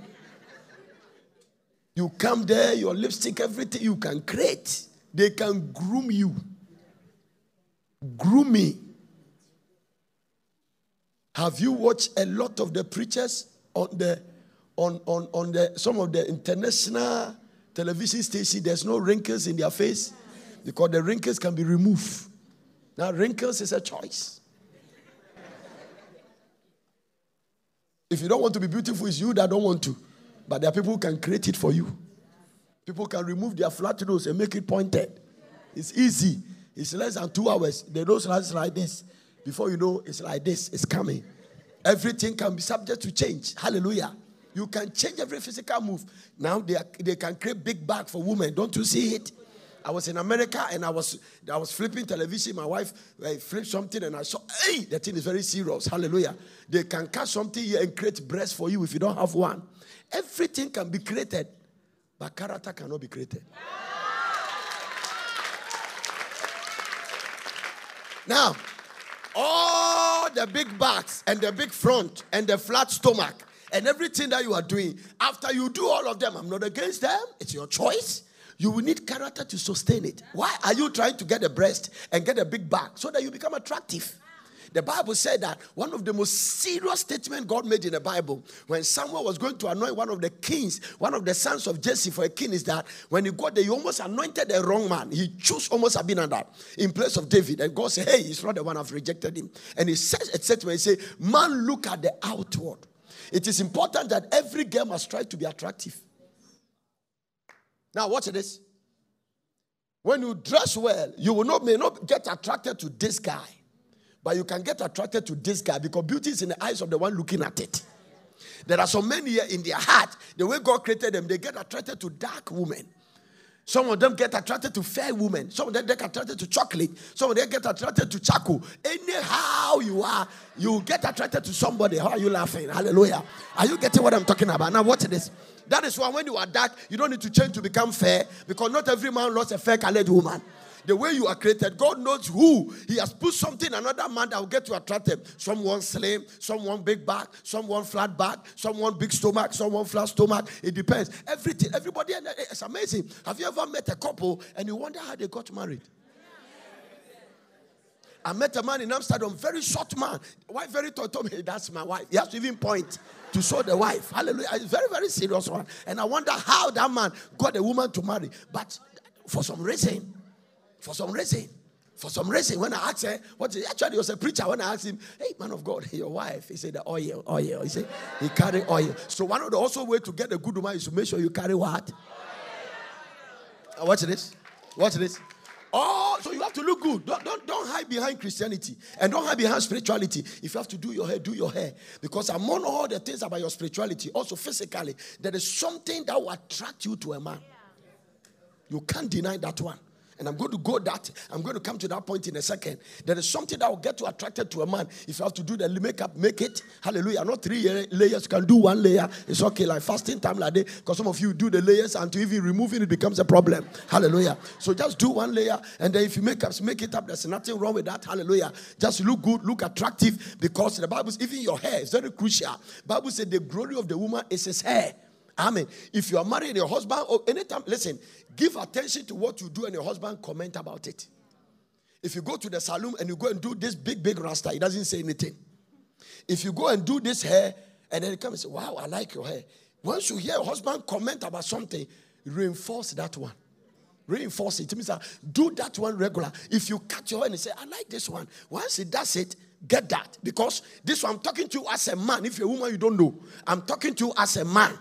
You come there, your lipstick, everything you can create. They can groom you. Grooming. Have you watched a lot of the preachers on some of the international television stations? There's no wrinkles in their face because the wrinkles can be removed. Now, wrinkles is a choice. If you don't want to be beautiful, it's you that don't want to. But there are people who can create it for you. People can remove their flat nose and make it pointed. It's easy. It's less than 2 hours. The nose runs like this. Before you know, it's like this. It's coming. Everything can be subject to change. Hallelujah. You can change every physical move. Now they can create big bag for women. Don't you see it? I was in America and I was flipping television. My wife flipped something and I saw, hey, that thing is very serious. Hallelujah. They can cut something here and create breasts for you if you don't have one. Everything can be created, but character cannot be created. Yeah. Now, all the big backs and the big front and the flat stomach and everything that you are doing, after you do all of them, I'm not against them. It's your choice. You will need character to sustain it. Why are you trying to get a breast and get a big back so that you become attractive? The Bible said that one of the most serious statements God made in the Bible, when Samuel was going to anoint one of the kings, one of the sons of Jesse for a king, is that when he got there, he almost anointed the wrong man. He chose almost Abinadab in place of David. And God said, hey, he's not the one, I've rejected him. And he says a statement, he said, man, look at the outward. It is important that every girl must try to be attractive. Now, watch this. When you dress well, you will not, may not get attracted to this guy. But you can get attracted to this guy because beauty is in the eyes of the one looking at it. There are so many here in their heart, the way God created them, they get attracted to dark women. Some of them get attracted to fair women. Some of them get attracted to chocolate. Some of them get attracted to charcoal. Anyhow you are, you get attracted to somebody. How are you laughing? Hallelujah. Are you getting what I'm talking about? Now watch this. That is why when you are dark, you don't need to change to become fair, because not every man loves a fair-colored woman. The way you are created, God knows who. He has put something, another man that will get you attracted. Someone slim, someone big back, someone flat back, someone big stomach, someone flat stomach. It depends. Everything, everybody, it's amazing. Have you ever met a couple and you wonder how they got married? I met a man in Amsterdam, very short man. Wife very tall, told me, that's my wife. He has to even point to show the wife. Hallelujah. It's a very, very serious one. And I wonder how that man got a woman to marry. But for some reason, when I asked her, actually, it was a preacher. When I asked him, hey, man of God, your wife, he said, the oil. He said, he carry oil. So one of the also way to get a good woman is to make sure you carry what? Watch this. Oh, so you have to look good. Don't hide behind Christianity. And don't hide behind spirituality. If you have to do your hair, do your hair. Because among all the things about your spirituality, also physically, there is something that will attract you to a man. You can't deny that one. And I'm going to come to that point in a second. There is something that will get you attracted to a man. If you have to do the makeup, make it. Hallelujah. Not 3 layers. You can do 1 layer. It's okay. Like fasting time like that. Because some of you do the layers and to even removing it becomes a problem. Hallelujah. So just do 1 layer. And then if you make it up. There's nothing wrong with that. Hallelujah. Just look good. Look attractive. Because the Bible, even your hair is very crucial. The Bible said the glory of the woman is his hair. Amen. If you are married, your husband, or anytime, listen, give attention to what you do and your husband comment about it. If you go to the salon and you go and do this big rasta, he doesn't say anything. If you go and do this hair and then he comes and says, wow, I like your hair. Once you hear your husband comment about something, reinforce that one. Reinforce it. It means that do that one regular. If you cut your hair and say, I like this one. Once he does it, get that. Because this one, I'm talking to you as a man. If you're a woman, you don't know. I'm talking to you as a man.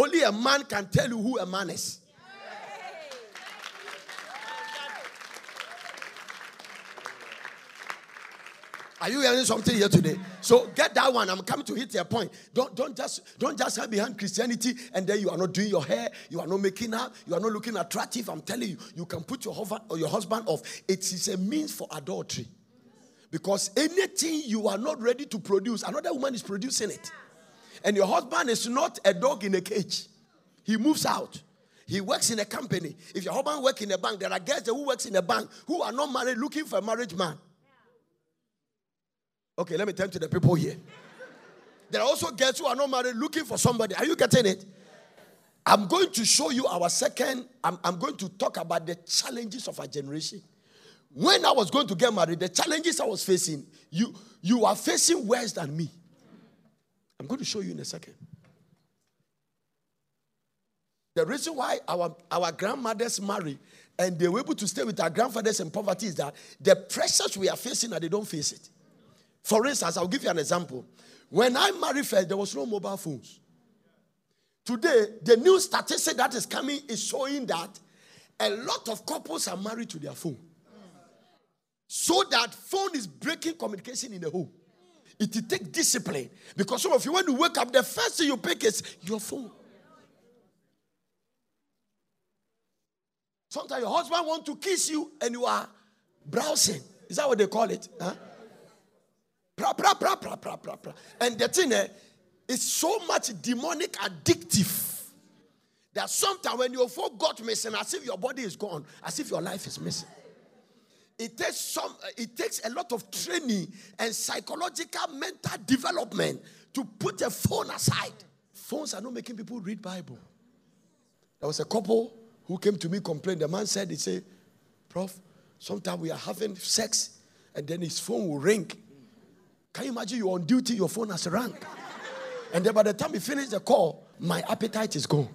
Only a man can tell you who a man is. Are you hearing something here today? So get that one. I'm coming to hit your point. Don't just hide behind Christianity and then you are not doing your hair, you are not making up, you are not looking attractive. I'm telling you, you can put your husband off. It is a means for adultery. Because anything you are not ready to produce, another woman is producing it. And your husband is not a dog in a cage. He moves out. He works in a company. If your husband works in a bank, there are guys who works in a bank who are not married looking for a marriage man. Okay, let me turn to the people here. There are also girls who are not married looking for somebody. Are you getting it? I'm going to show you our second. I'm going to talk about the challenges of our generation. When I was going to get married, the challenges I was facing, you are facing worse than me. I'm going to show you in a second. The reason why our grandmothers marry and they were able to stay with our grandfathers in poverty is that the pressures we are facing and they don't face it. For instance, I'll give you an example. When I married first, there was no mobile phones. Today, the new statistic that is coming is showing that a lot of couples are married to their phone. So that phone is breaking communication in the home. It takes discipline. Because some of you, when you wake up, the first thing you pick is your phone. Sometimes your husband wants to kiss you and you are browsing. Is that what they call it? Huh? Pra, pra, pra, pra, pra, pra, pra. And the thing is so much demonic addictive that sometimes when your phone got missing, as if your body is gone, as if your life is missing. It takes a lot of training and psychological mental development to put a phone aside. Phones are not making people read Bible. There was a couple who came to me complained. The man said, he said, Prof, sometimes we are having sex and then his phone will ring. Can you imagine you're on duty, your phone has rang? And then by the time you finish the call, my appetite is gone.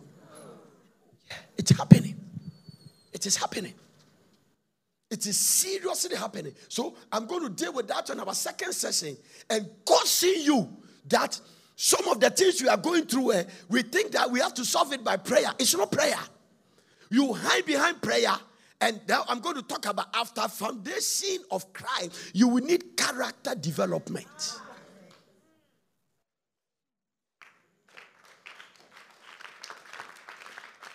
Yeah, it's happening. It is happening. It is seriously happening. So I'm going to deal with that on our second session. And causing you that some of the things we are going through, we think that we have to solve it by prayer. It's not prayer. You hide behind prayer. And now I'm going to talk about after foundation of Christ, you will need character development.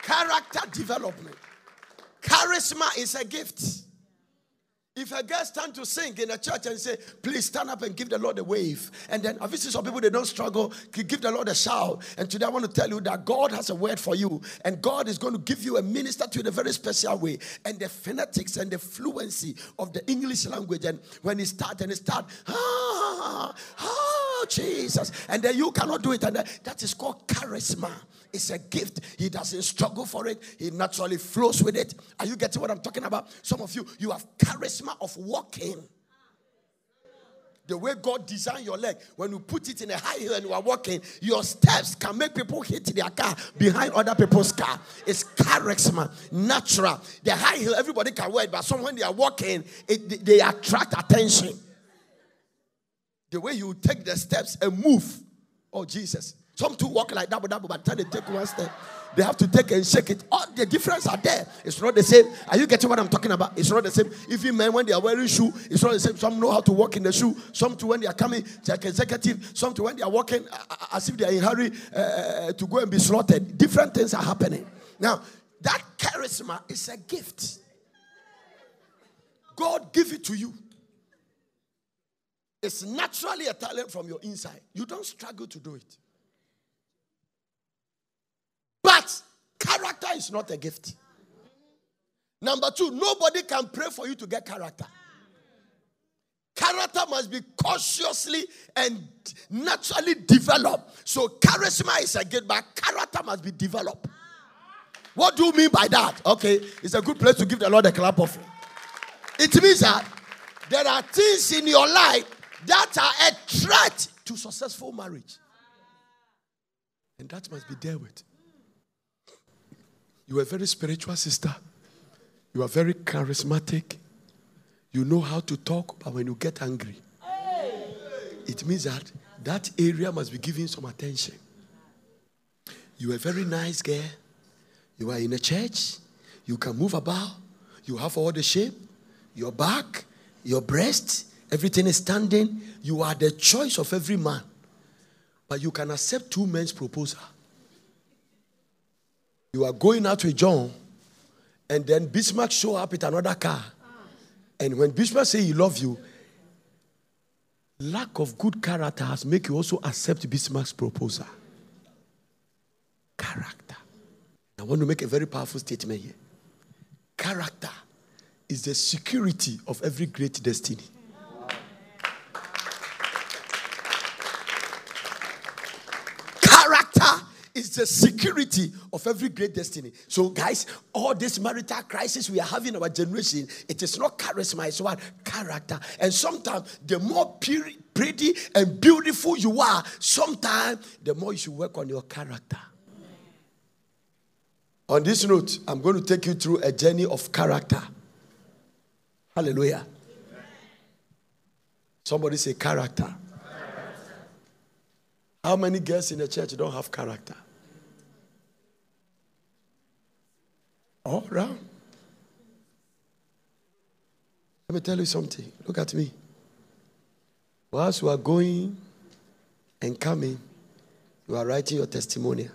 Character development. Charisma is a gift. If a girl stands to sing in a church and say, please stand up and give the Lord a wave. And then obviously some people, they don't struggle. Give the Lord a shout. And today I want to tell you that God has a word for you. And God is going to give you a minister to you in a very special way. And the phonetics and the fluency of the English language. And when it starts, ah, ah, Jesus. And then you cannot do it. And that is called charisma. It's a gift. He doesn't struggle for it. He naturally flows with it. Are you getting what I'm talking about? Some of you, you have charisma of walking. The way God designed your leg, when you put it in a high heel and you are walking, your steps can make people hit their car behind other people's car. It's charisma, natural. The high heel, everybody can wear it, but some when they are walking, they attract attention. The way you take the steps and move, oh Jesus. Some two walk like double, double, but then they take one step. They have to take and shake it. All the difference are there. It's not the same. Are you getting what I'm talking about? It's not the same. Even men, when they are wearing shoe, it's not the same. Some know how to walk in the shoe. Some to when they are coming, like executive. Some to when they are walking, as if they are in a hurry to go and be slaughtered. Different things are happening. Now, that charisma is a gift. God gave it to you. It's naturally a talent from your inside. You don't struggle to do it. But character is not a gift. Number two, nobody can pray for you to get character. Character must be cautiously and naturally developed. So charisma is a gift, but character must be developed. What do you mean by that? Okay, it's a good place to give the Lord a clap offering. It means that there are things in your life that are a threat to successful marriage. And that must be dealt with. You are a very spiritual sister. You are very charismatic. You know how to talk, but when you get angry, it means that that area must be given some attention. You are a very nice girl. You are in a church. You can move about. You have all the shape. Your back, your breast, everything is standing. You are the choice of every man. But you can accept two men's proposal. You are going out with John, and then Bismarck show up with another car. And when Bismarck say he love you, lack of good character has make you also accept Bismarck's proposal. Character. I want to make a very powerful statement here. Character is the security of every great destiny. Wow. Character is the security of every great destiny. So guys, all this marital crisis we are having in our generation, it is not charisma, it's what? Character. And sometimes, the more pretty and beautiful you are, sometimes, the more you should work on your character. Amen. On this note, I'm going to take you through a journey of character. Hallelujah. Amen. Somebody say character. How many girls in the church don't have character? All around. Let me tell you something. Look at me. Whilst you are going and coming, you are writing your testimonial.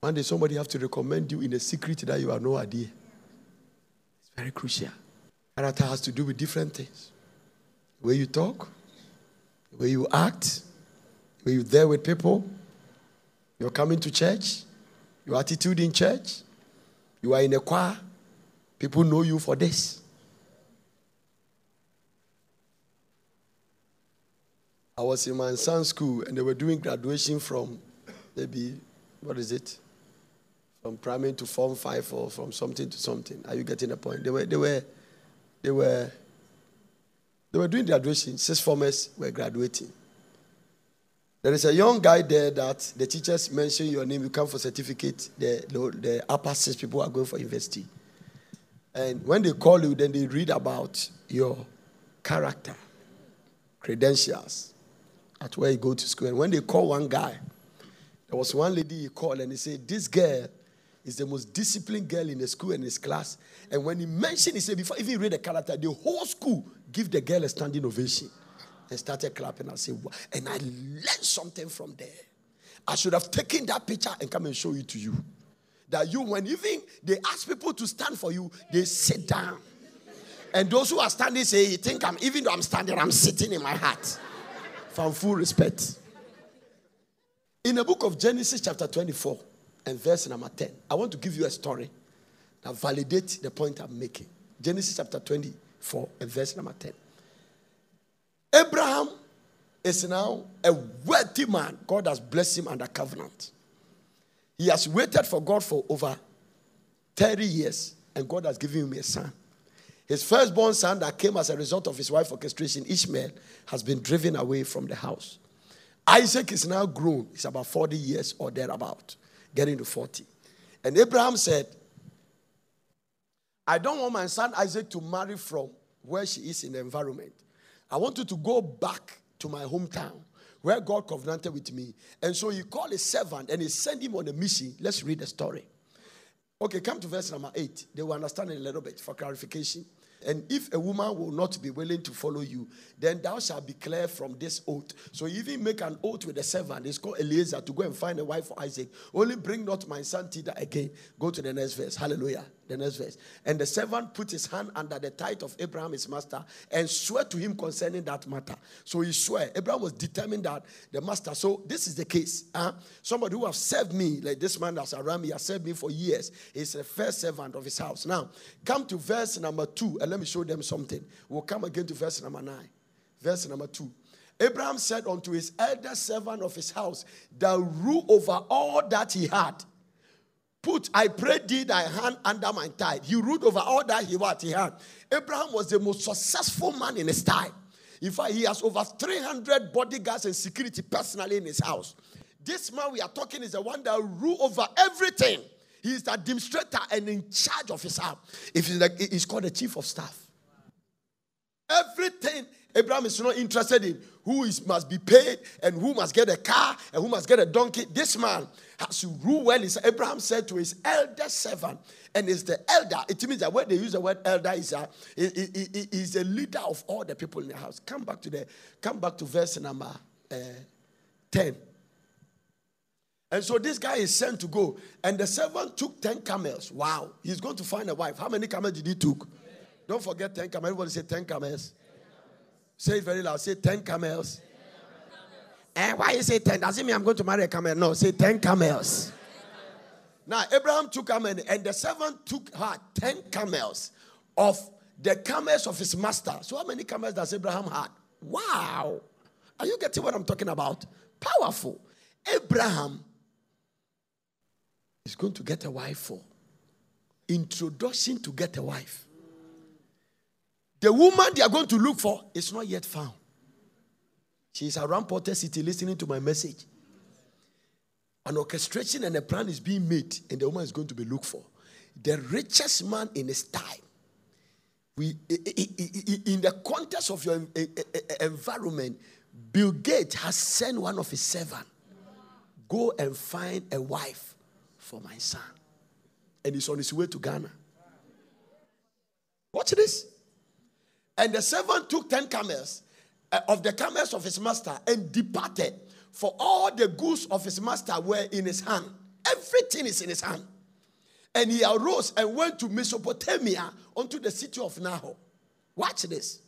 One day somebody have to recommend you in a secret that you have no idea. It's very crucial. Character has to do with different things. The way you talk, the way you act, the way you're there with people, you're coming to church, your attitude in church, you are in a choir, people know you for this. I was in my son's school and they were doing graduation from maybe, from primary to form 5 or from something to something. Are you getting the point? They were They were doing graduation. Six formers were graduating. There is a young guy there that the teachers mention your name, you come for certificate. The upper six people are going for university. And when they call you, then they read about your character, credentials, at where you go to school. And when they call one guy, there was one lady he called and he said, this girl is the most disciplined girl in the school and his class. And when he mentioned, he said, before even read the character, the whole school give the girl a standing ovation. And started clapping and said, wow. And I learned something from there. I should have taken that picture and come and show it to you. That you, when even they ask people to stand for you, they sit down. And those who are standing say, you think I'm, even though I'm standing, I'm sitting in my heart. From full respect. In the book of Genesis chapter 24 and verse number 10, I want to give you a story that validates the point I'm making. Genesis chapter 24 and verse number 10. Abraham is now a wealthy man. God has blessed him under covenant. He has waited for God for over 30 years, and God has given him a son. His firstborn son that came as a result of his wife's orchestration, Ishmael, has been driven away from the house. Isaac is now grown. He's about 40 years or thereabout, getting to 40. And Abraham said, I don't want my son Isaac to marry from where she is in the environment. I want you to go back to my hometown where God covenanted with me. And so he called a servant and he sent him on a mission. Let's read the story. Okay, come to verse number 8. They will understand it a little bit for clarification. And if a woman will not be willing to follow you, then thou shalt be clear from this oath. So even make an oath with the servant. It's called Eliezer to go and find a wife for Isaac. Only bring not my son thither again. Go to the next verse. Hallelujah. The next verse. And the servant put his hand under the tithe of Abraham, his master, and swore to him concerning that matter. So he swore. Abraham was determined that the master. So this is the case. Somebody who has served me, like this man that's around me, has served me for years. He's the first servant of his house. Now, come to verse number 2. Let me show them something. We'll come again to verse number 9. Verse number 2. Abraham said unto his elder servant of his house, that rule over all that he had. Put, I pray thee, thy hand under my tithe. He ruled over all that he had. Abraham was the most successful man in his time. In fact, he has over 300 bodyguards and security personally in his house. This man we are talking is the one that ruled over everything. He is the administrator and in charge of his house. He's called the chief of staff. Everything Abraham is not interested in. Who must be paid and who must get a car and who must get a donkey. This man has to rule well. Abraham said to his elder servant, and is the elder. It means that when they use the word elder, is a leader of all the people in the house. Come back to verse number 10. And so this guy is sent to go. And the servant took 10 camels. Wow. He's going to find a wife. How many camels did he take? Don't forget 10 camels. Everybody say 10 camels. 10 camels. Say it very loud. Say 10 camels. 10 camels. And why you say 10? Doesn't mean I'm going to marry a camel. No, say 10 camels. 10 camels. Now, Abraham took a man, and the servant took her 10 camels of the camels of his master. So how many camels does Abraham had? Wow. Are you getting what I'm talking about? Powerful. Abraham is going to get a wife for. Introduction to get a wife. The woman they are going to look for is not yet found. She's around Porter City listening to my message. An orchestration and a plan is being made, and the woman is going to be looked for. The richest man in his time. In the context of your environment, Bill Gates has sent one of his servants. Go and find a wife for my son. And he's on his way to Ghana. Watch this. And the servant took 10 camels of the camels of his master and departed. For all the goods of his master were in his hand. Everything is in his hand. And he arose and went to Mesopotamia unto the city of Nahor. Watch this.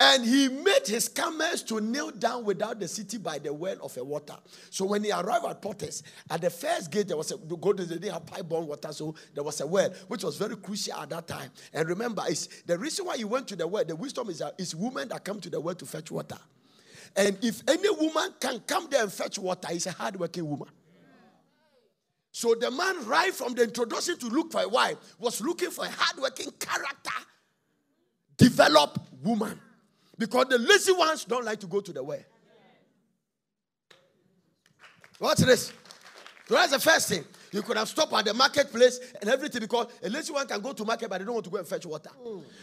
And he made his camels to kneel down without the city by the well of a water. So when he arrived at Portus, at the first gate, there was a golden, they didn't have pipe-borne water, so there was a well, which was very crucial at that time. And remember, it's the reason why he went to the well, the wisdom is that it's women that come to the well to fetch water. And if any woman can come there and fetch water, it's a hard-working woman. So the man, right from the introduction to look for a wife, was looking for a hard-working character, developed woman. Because the lazy ones don't like to go to the well. Watch this. So that's the first thing. You could have stopped at the marketplace and everything, because a lazy one can go to market, but they don't want to go and fetch water.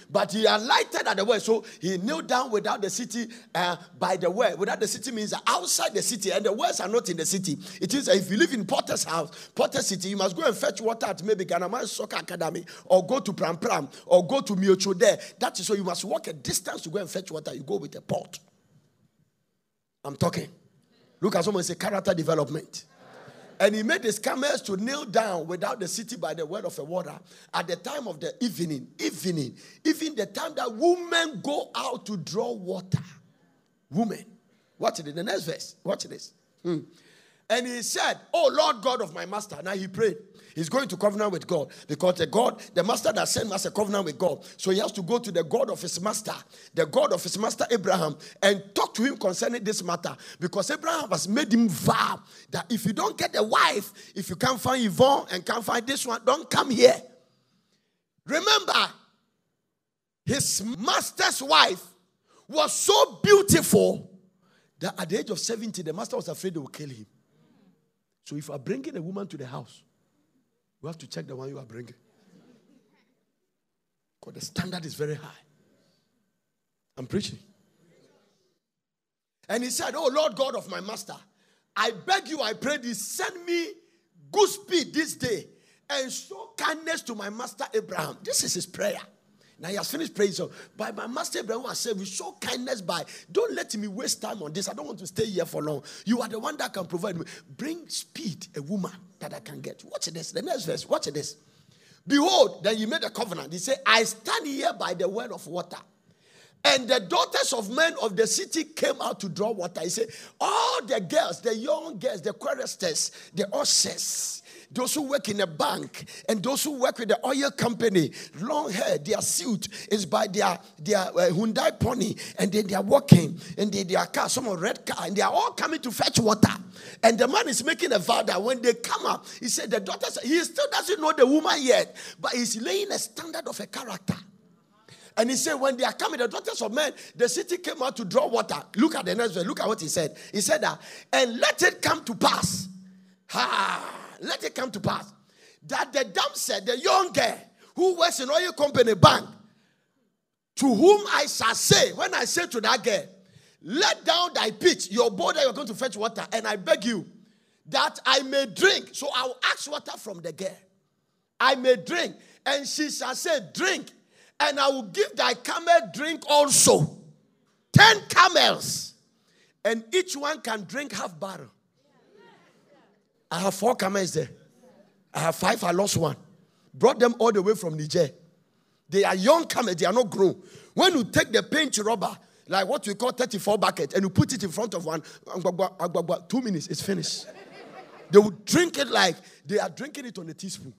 But he alighted at the well, so he knelt down without the city by the well. Without the city means outside the city, and the wells are not in the city. It is if you live in Porter's house, Porter City, you must go and fetch water at maybe Ghanaman Soccer Academy, or go to Pram Pram, or go to Miocho there. That is so you must walk a distance to go and fetch water. You go with a pot. I'm talking. Look at someone say character development. And he made his camels to kneel down without the city by the well of the water at the time of the evening, even the time that women go out to draw water. Women. Watch it in the next verse. Watch this. And he said, "Oh Lord God of my master." Now he prayed. He's going to covenant with God, because the master that sent us a covenant with God. So he has to go to the God of his master, the God of his master Abraham, and talk to him concerning this matter. Because Abraham has made him vow that if you don't get a wife, if you can't find Yvonne and can't find this one, don't come here. Remember, his master's wife was so beautiful that at the age of 70, the master was afraid they would kill him. So if you are bringing a woman to the house, you have to check the one you are bringing. Because the standard is very high. I'm preaching. And he said, "Oh Lord God of my master, I beg you, I pray thee, send me good speed this day and show kindness to my master Abraham." This is his prayer. Now he has finished praying. So, by my master Abraham, I said, "We show kindness by, don't let me waste time on this. I don't want to stay here for long. You are the one that can provide me. Bring speed a woman that I can get." Watch this. The next verse. Watch this. "Behold," then he made a covenant. He said, "I stand here by the well of water. And the daughters of men of the city came out to draw water." He said, all the girls, the young girls, the choristers, the ushers, those who work in a bank, and those who work with the oil company, long hair, their suit is by their Hyundai pony, and then they are walking, and they, their car, some are red car, and they are all coming to fetch water. And the man is making a vow that when they come up, he said, the daughters, he still doesn't know the woman yet, but he's laying a standard of a character. And he said, when they are coming, the daughters of men, the city came out to draw water. Look at the next verse. Look at what he said. He said that, and let it come to pass. Ha! Let it come to pass that the damsel, the young girl who works in oil company bank, to whom I shall say, when I say to that girl, let down thy pitch, your bowl that you are going to fetch water, and I beg you that I may drink. So I will ask water from the girl. I may drink. And she shall say, drink, and I will give thy camel drink also. 10 camels, and each one can drink half barrel. I have 4 camels there. I have 5. I lost one. Brought them all the way from Niger. They are young camels. They are not grown. When you take the paint rubber, like what we call 34 bucket, and you put it in front of one, 2 minutes, it's finished. They would drink it like they are drinking it on a teaspoon.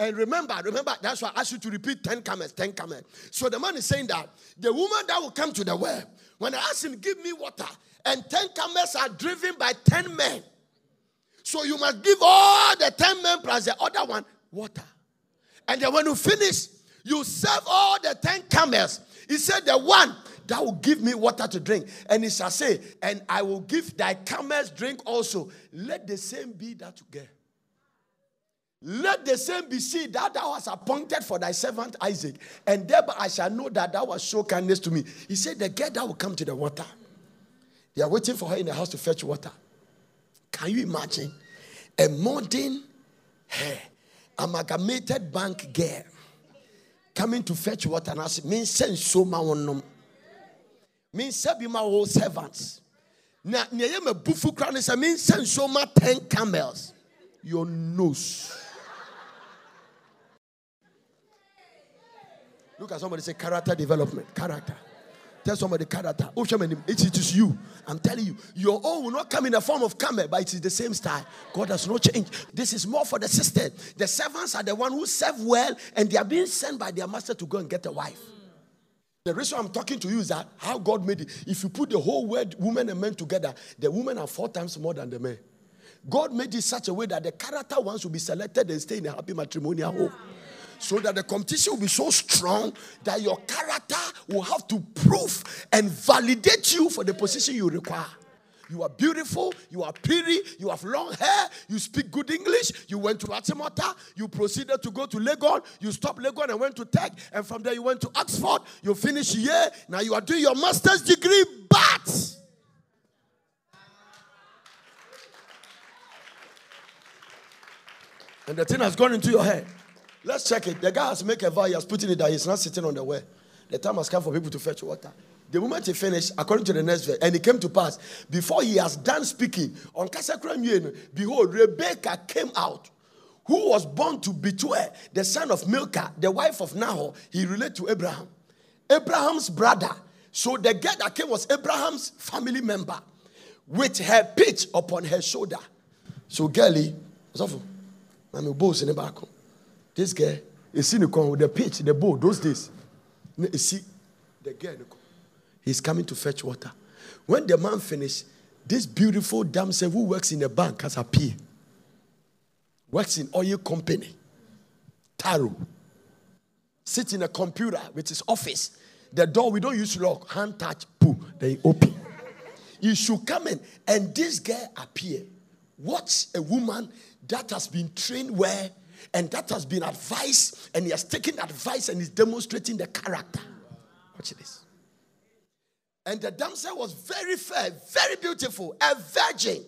And remember, that's why I asked you to repeat 10 camels. So the man is saying that the woman that will come to the well, when I ask him, give me water, and 10 camels are driven by 10 men. So you must give all the 10 men plus the other one water. And then when you finish, you serve all the 10 camels. He said, the one that will give me water to drink. And he shall say, and I will give thy camels drink also. Let the same be that you get. Let the same be she that thou hast appointed for thy servant Isaac. And thereby I shall know that thou hast shown kindness to me. He said, the girl that will come to the water. They are waiting for her in the house to fetch water. Can you imagine a modern hair, amalgamated bank girl coming to fetch water and ask, "Min send so ma wonom, min send be my whole servants. Na niye me bufu krani say min send so ma 10 camels, your nose." Look at somebody say character development, character. Tell somebody character. It is you. I'm telling you. Your own will not come in the form of camel, but it is the same style. God has not changed. This is more for the system. The servants are the ones who serve well, and they are being sent by their master to go and get a wife. The reason I'm talking to you is that how God made it. If you put the whole word women and men together, the women are 4 times more than the men. God made it such a way that the character ones will be selected and stay in a happy matrimonial home. so that the competition will be so strong that your character will have to prove and validate you for the position you require. You are beautiful, you are pretty, you have long hair, you speak good English, you went to Atemata, you proceeded to go to Legon, you stopped Legon and went to Tech, and from there you went to Oxford, you finished here, now you are doing your master's degree, but and the thing has gone into your head. Let's check it. The guy has made a vow, he has put in it that he's not sitting on the well. The time has come for people to fetch water. The moment he finished, according to the next verse, and it came to pass, before he has done speaking, on Kasekram, behold, Rebekah came out, who was born to Betuel, the son of Milcah, the wife of Nahor. He related to Abraham. Abraham's brother. So the girl that came was Abraham's family member, with her pitch upon her shoulder. So girlie, this girl is in the pitch, the bow, those days. See, the girl he's coming to fetch water. When the man finished, this beautiful damsel who works in a bank as a PA, works in oil company, Taro, sits in a computer with his office. The door we don't use to lock, hand touch, pull, they open. You should come in, and this girl appear. Watch a woman that has been trained well, and that has been advised, and he has taken advice and is demonstrating the character. Watch this. And the damsel was very fair, very beautiful, a virgin.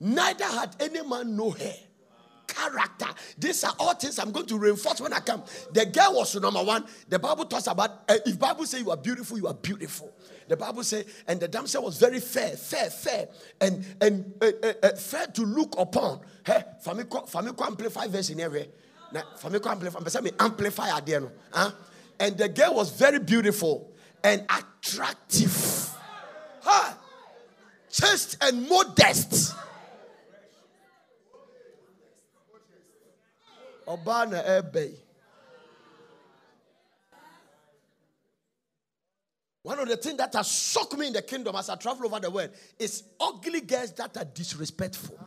Neither had any man know her. Character. These are all things I'm going to reinforce when I come. The girl was number one. The Bible talks about, if Bible says you are beautiful, you are beautiful. The Bible says, and the damsel was very fair, and fair to look upon. Hey, Famiko amplify verse in every. Famiko amplify adeno. And the girl was very beautiful and attractive, chaste and modest. Obana Ebey. One of the things that has shocked me in the kingdom as I travel over the world is ugly girls that are disrespectful.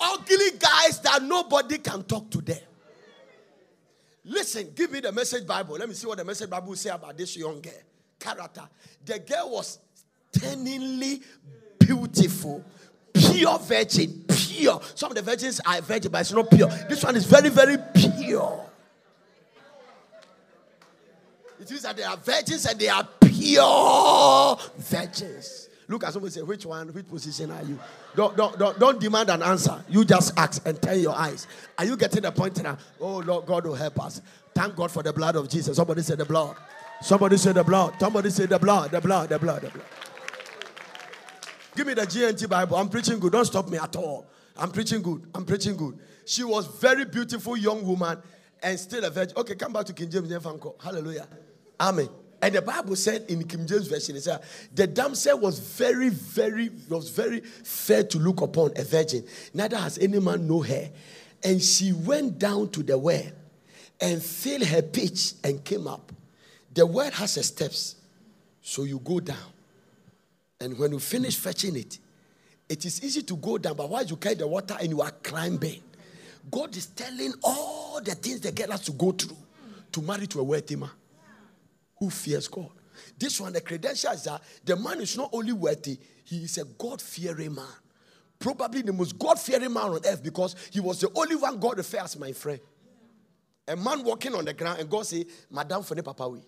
Ugly guys that nobody can talk to them. Listen, give me the Message Bible. Let me see what the Message Bible will say about this young girl. Character. The girl was stunningly beautiful. Pure virgin. Pure. Some of the virgins are virgin, but it's not pure. This one is very, very pure. It means that they are virgins and they are pure virgins. Look at somebody and say, which one, which position are you? Don't demand an answer. You just ask and tell your eyes. Are you getting the point now? Oh, Lord God will help us. Thank God for the blood of Jesus. Somebody say the blood. Somebody say the blood. Somebody say the blood. The blood, the blood, the blood. Give me the GNT Bible. I'm preaching good. Don't stop me at all. I'm preaching good. I'm preaching good. She was very beautiful young woman and still a virgin. Okay, come back to King James. Hallelujah. Amen. And the Bible said in King James Version, it said, the damsel was very fair to look upon, a virgin. Neither has any man known her. And she went down to the well and filled her pitch and came up. The well has her steps. So you go down. And when you finish fetching it, it is easy to go down, but while you carry the water and you are climbing, God is telling all the things the girl has to go through to marry to a worthy man who fears God. This one, the credential is that the man is not only worthy, he is a God-fearing man. Probably the most God-fearing man on earth because he was the only one God referred as my friend. A man walking on the ground and God said, Madam Fene Papawi.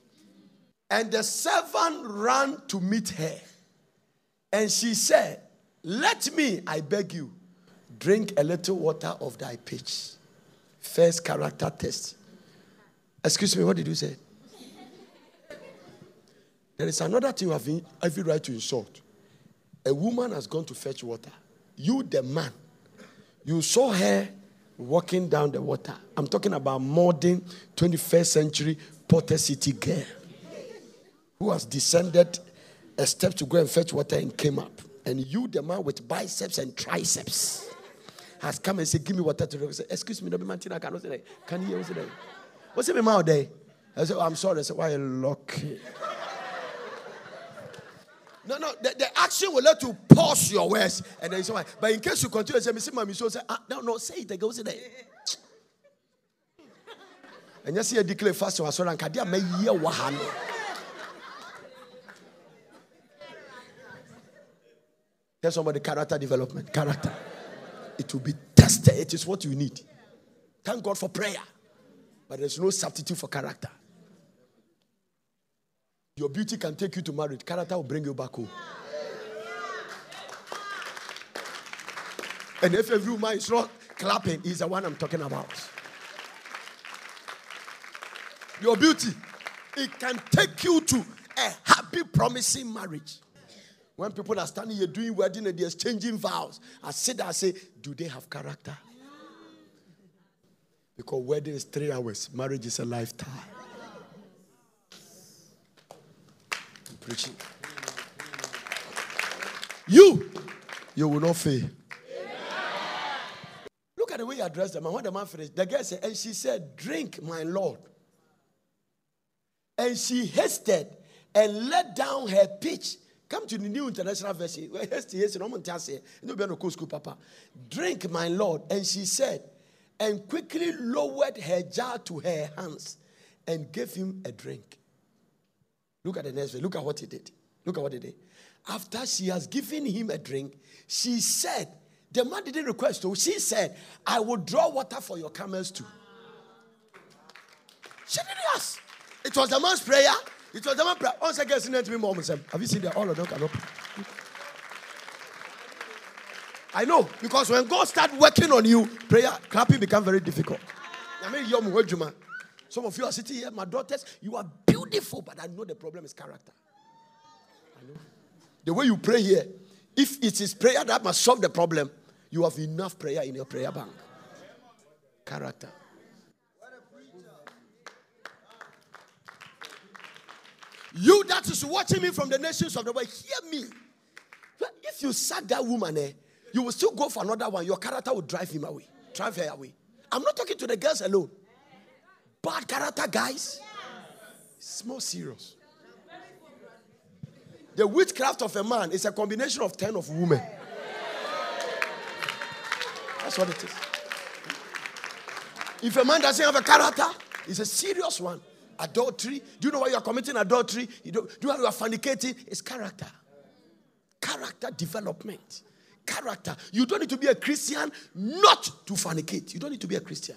And the servant ran to meet her. And she said, let me, I beg you, drink a little water of thy pitch. First character test. Excuse me, what did you say? There is another thing you have every right to insult. A woman has gone to fetch water. You, the man, you saw her walking down the water. I'm talking about modern 21st century Porter City girl who has descended a step to go and fetch water and came up. And you, the man with biceps and triceps, has come and said, give me water to drink. I said, excuse me, no, I cannot say that. Can you hear what's today? What's in my mouth there? I said, oh, I'm sorry. I said, why are you lucky? No. The action will let you pause your words. And then you say, why? But in case you continue, say, no, say it again. Say that. And you see, I declare fast. I saw Kadia may hear Wahano. Tell somebody character development. Character. It will be tested. It is what you need. Thank God for prayer. But there's no substitute for character. Your beauty can take you to marriage. Character will bring you back home. And if every woman is not clapping, is the one I'm talking about. Your beauty, it can take you to a happy, promising marriage. When people are standing here doing wedding and they're exchanging vows, I say, do they have character? Because wedding is 3 hours. Marriage is a lifetime. I'm preaching. You will not fail. Yeah. Look at the way you address the man. When the man finished, the girl said, and she said, drink, my Lord. And she hasted and let down her pitch. Come to the New International Version. Drink, my Lord. And she said, and quickly lowered her jar to her hands and gave him a drink. Look at the next verse. Look at what he did. After she has given him a drink, she said, the man didn't request, so she said, I will draw water for your camels too. She didn't ask. It was the man's prayer. Once again, have you seen that? All of them cannot. I know, because when God starts working on you, prayer, clapping becomes very difficult. Some of you are sitting here, my daughters, you are beautiful, but I know the problem is character. I know. The way you pray here, if it is prayer that must solve the problem, you have enough prayer in your prayer bank. Character. You that is watching me from the nations of the world, hear me. If you sack that woman, you will still go for another one. Your character will drive him away. Drive her away. I'm not talking to the girls alone. Bad character, guys. It's more serious. The witchcraft of a man is a combination of 10 of women. That's what it is. If a man doesn't have a character, it's a serious one. Adultery. Do you know why you are committing adultery? Do you know why you are fornicating? It's character. Character development. Character. You don't need to be a Christian not to fornicate. You don't need to be a Christian.